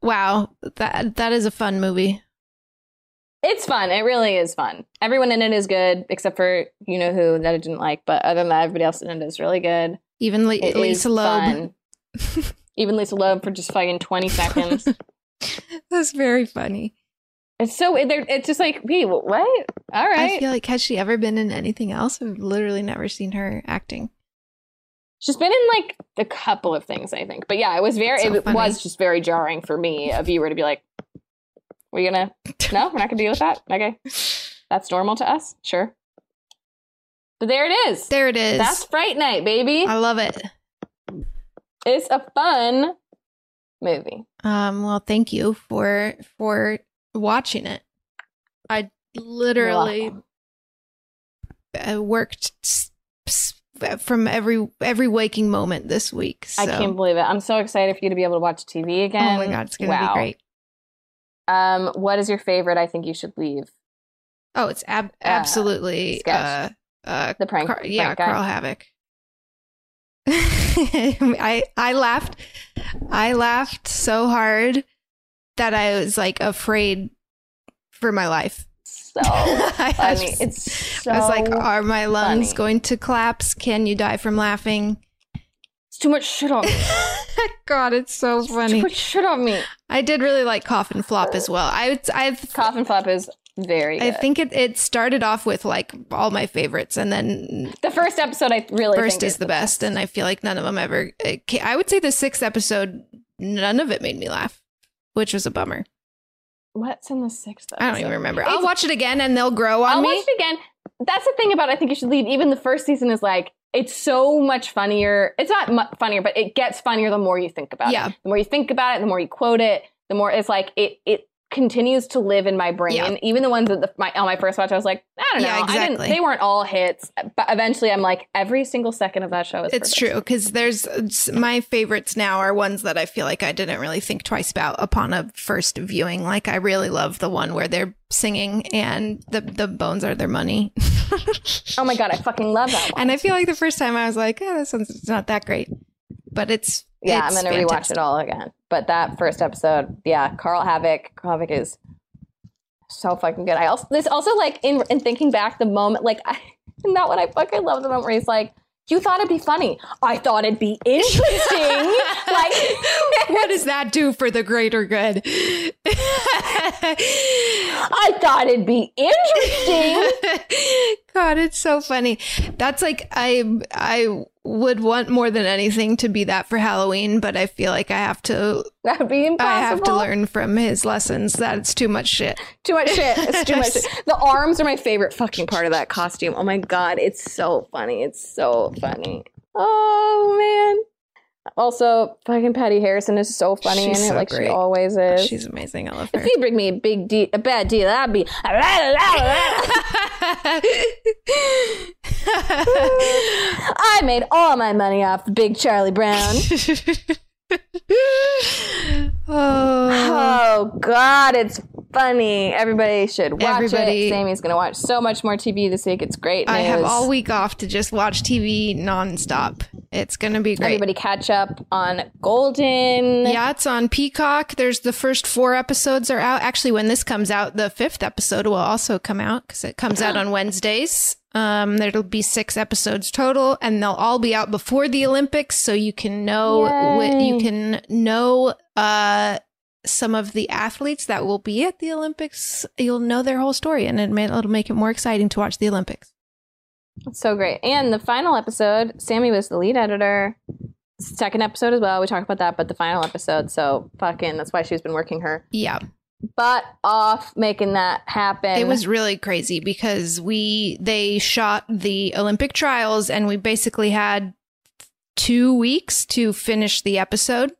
Wow, that is a fun movie. It's fun. It really is fun. Everyone in it is good, except for you know who that I didn't like. But other than that, everybody else in it is really good. Even Lisa Loeb. Even Lisa Loeb for just fucking 20 seconds. That's very funny. It's just like, wait, what? All right. I feel like, has she ever been in anything else? I've literally never seen her acting. She's been in like a couple of things, I think. But yeah, it was it was just very jarring for me, a viewer, to be like, we're not gonna deal with that. Okay, that's normal to us. Sure. But there it is. That's Fright Night, baby. I love it. It's a fun movie. Well, thank you for watching it. I literally worked from every waking moment this week, so. I can't believe it. I'm so excited for you to be able to watch TV again. Oh my God, it's gonna be great. What is your favorite I Think You Should Leave? Oh, it's absolutely the prank. Carl Havoc. I laughed so hard that I was like afraid for my life. So funny. I was like, are my lungs going to collapse? Can you die from laughing? It's too much shit on me. God, it's so funny. Put shit on me. I did really like Cough and Flop as well. Cough and Flop is very good. I think it started off with like all my favorites, and then the first episode I really think is the best, and I feel like none of them ever. I would say the sixth episode, none of it made me laugh, which was a bummer. What's in the sixth episode? I don't even remember. I'll watch it again, and they'll grow on me. I'll watch it again. That's the thing about I Think You Should Leave. Even the first season is like, it's so much funnier. It's not funnier, but it gets funnier the more you think about it. The more you think about it, the more you quote it, the more it's like it continues to live in my brain. Yeah. Even the ones that on my first watch, I was like, I don't know. Exactly. They weren't all hits. But eventually I'm like, every single second of that show is perfect. It's true, because my favorites now are ones that I feel like I didn't really think twice about upon a first viewing. Like, I really love the one where they're singing and the bones are their money. Oh my God, I fucking love that one. And I feel like the first time I was like, oh, this one's not that great. But it's I'm going to rewatch it all again. But that first episode, Carl Havoc is so fucking good. There's also like in thinking back, the moment, like not what I fucking love, the moment where he's like, you thought it'd be funny. I thought it'd be interesting. Like, what does that do for the greater good? I thought it'd be interesting. God, it's so funny. That's like, I would want more than anything to be that for Halloween, but I feel like I have to. That would be impossible. I have to learn from his lessons that it's too much shit. Too much shit. It's too much shit. The arms are my favorite fucking part of that costume. Oh my God, it's so funny. It's so funny. Oh man. Also, fucking Patty Harrison is so funny in it, like great. She always is. She's amazing. I love her. If you bring me a bad deal, I'll be. I made all my money off Big Charlie Brown. Oh God, it's funny. Everybody should watch it. Sammy's gonna watch so much more TV this week. It's great news. I have all week off to just watch TV nonstop. It's gonna be great. Everybody catch up on Golden. Yeah, it's on Peacock. There's the first 4 episodes are out. Actually, when this comes out, the 5th episode will also come out, because it comes out on Wednesdays. There'll be 6 episodes total, and they'll all be out before the Olympics, so you can know some of the athletes that will be at the Olympics. You'll know their whole story, and it'll make it more exciting to watch the Olympics. That's so great. And the final episode, Sammy was the lead editor. Second episode as well, we talked about that, but the final episode, so fucking that's why she's been working her butt off making that happen. It was really crazy because they shot the Olympic trials, and we basically had 2 weeks to finish the episode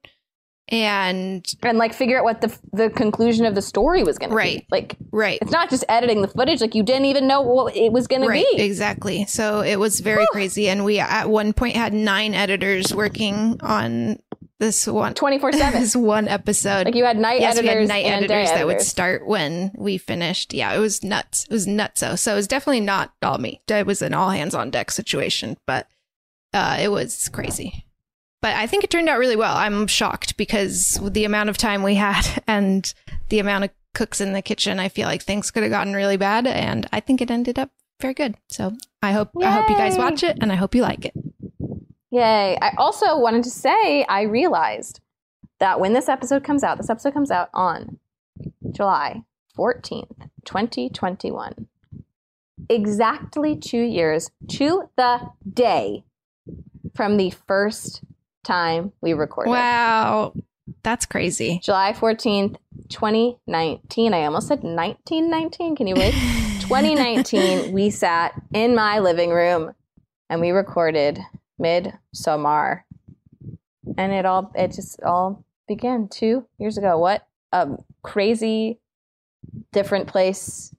and like figure out what the conclusion of the story was going to be. Like, it's not just editing the footage, like you didn't even know what it was going to be. Exactly. So it was very crazy, and we at one point had 9 editors working on this one 24/7. This one episode. Like you had night editors. We had night and editors that would start when we finished. Yeah, it was nuts. It was nutso. So it was definitely not all me. It was an all hands on deck situation, but it was crazy. But I think it turned out really well. I'm shocked because the amount of time we had and the amount of cooks in the kitchen, I feel like things could have gotten really bad, and I think it ended up very good. So I hope you guys watch it, and I hope you like it. Yay. I also wanted to say, I realized that when this episode comes out on July 14th, 2021, exactly 2 years to the day from the first time we recorded. Wow. That's crazy. July 14th, 2019. I almost said 1919. Can you wait? 2019, we sat in my living room and we recorded Midsommar, and it just all began 2 years ago. What a crazy different place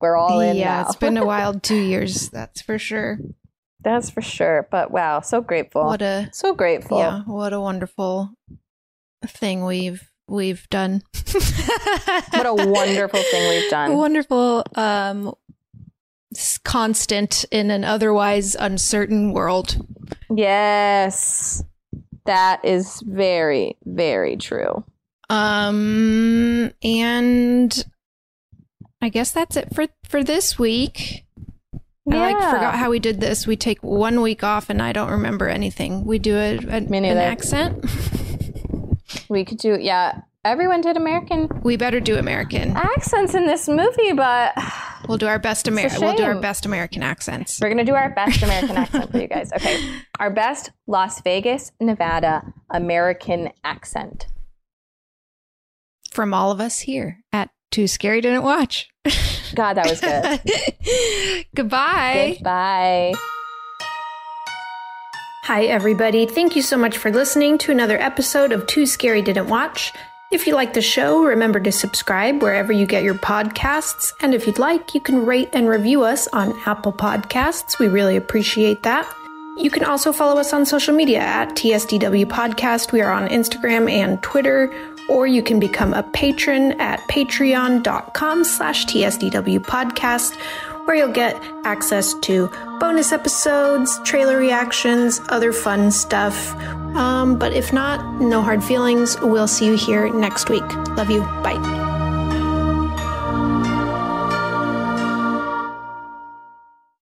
we're all in now. It's been a wild 2 years, that's for sure, but wow, so grateful. Yeah, what a wonderful thing we've done. What a wonderful thing we've done. Wonderful constant in an otherwise uncertain world. Yes, that is very, very true. And I guess that's it for this week. Yeah. I forgot how we did this. We take 1 week off and I don't remember anything. We do an accent. We could do, yeah. Everyone did American. We better do American accents in this movie, but we'll do our best American. We'll do our best American accents. We're gonna do our best American accent for you guys. Okay, our best Las Vegas, Nevada American accent from all of us here at Too Scary Didn't Watch. God, that was good. Goodbye. Goodbye. Hi everybody! Thank you so much for listening to another episode of Too Scary Didn't Watch. If you like the show, remember to subscribe wherever you get your podcasts. And if you'd like, you can rate and review us on Apple Podcasts. We really appreciate that. You can also follow us on social media at TSDW Podcast. We are on Instagram and Twitter. Or you can become a patron at patreon.com/TSDW Podcast, where you'll get access to bonus episodes, trailer reactions, other fun stuff. But if not, no hard feelings. We'll see you here next week. Love you. Bye.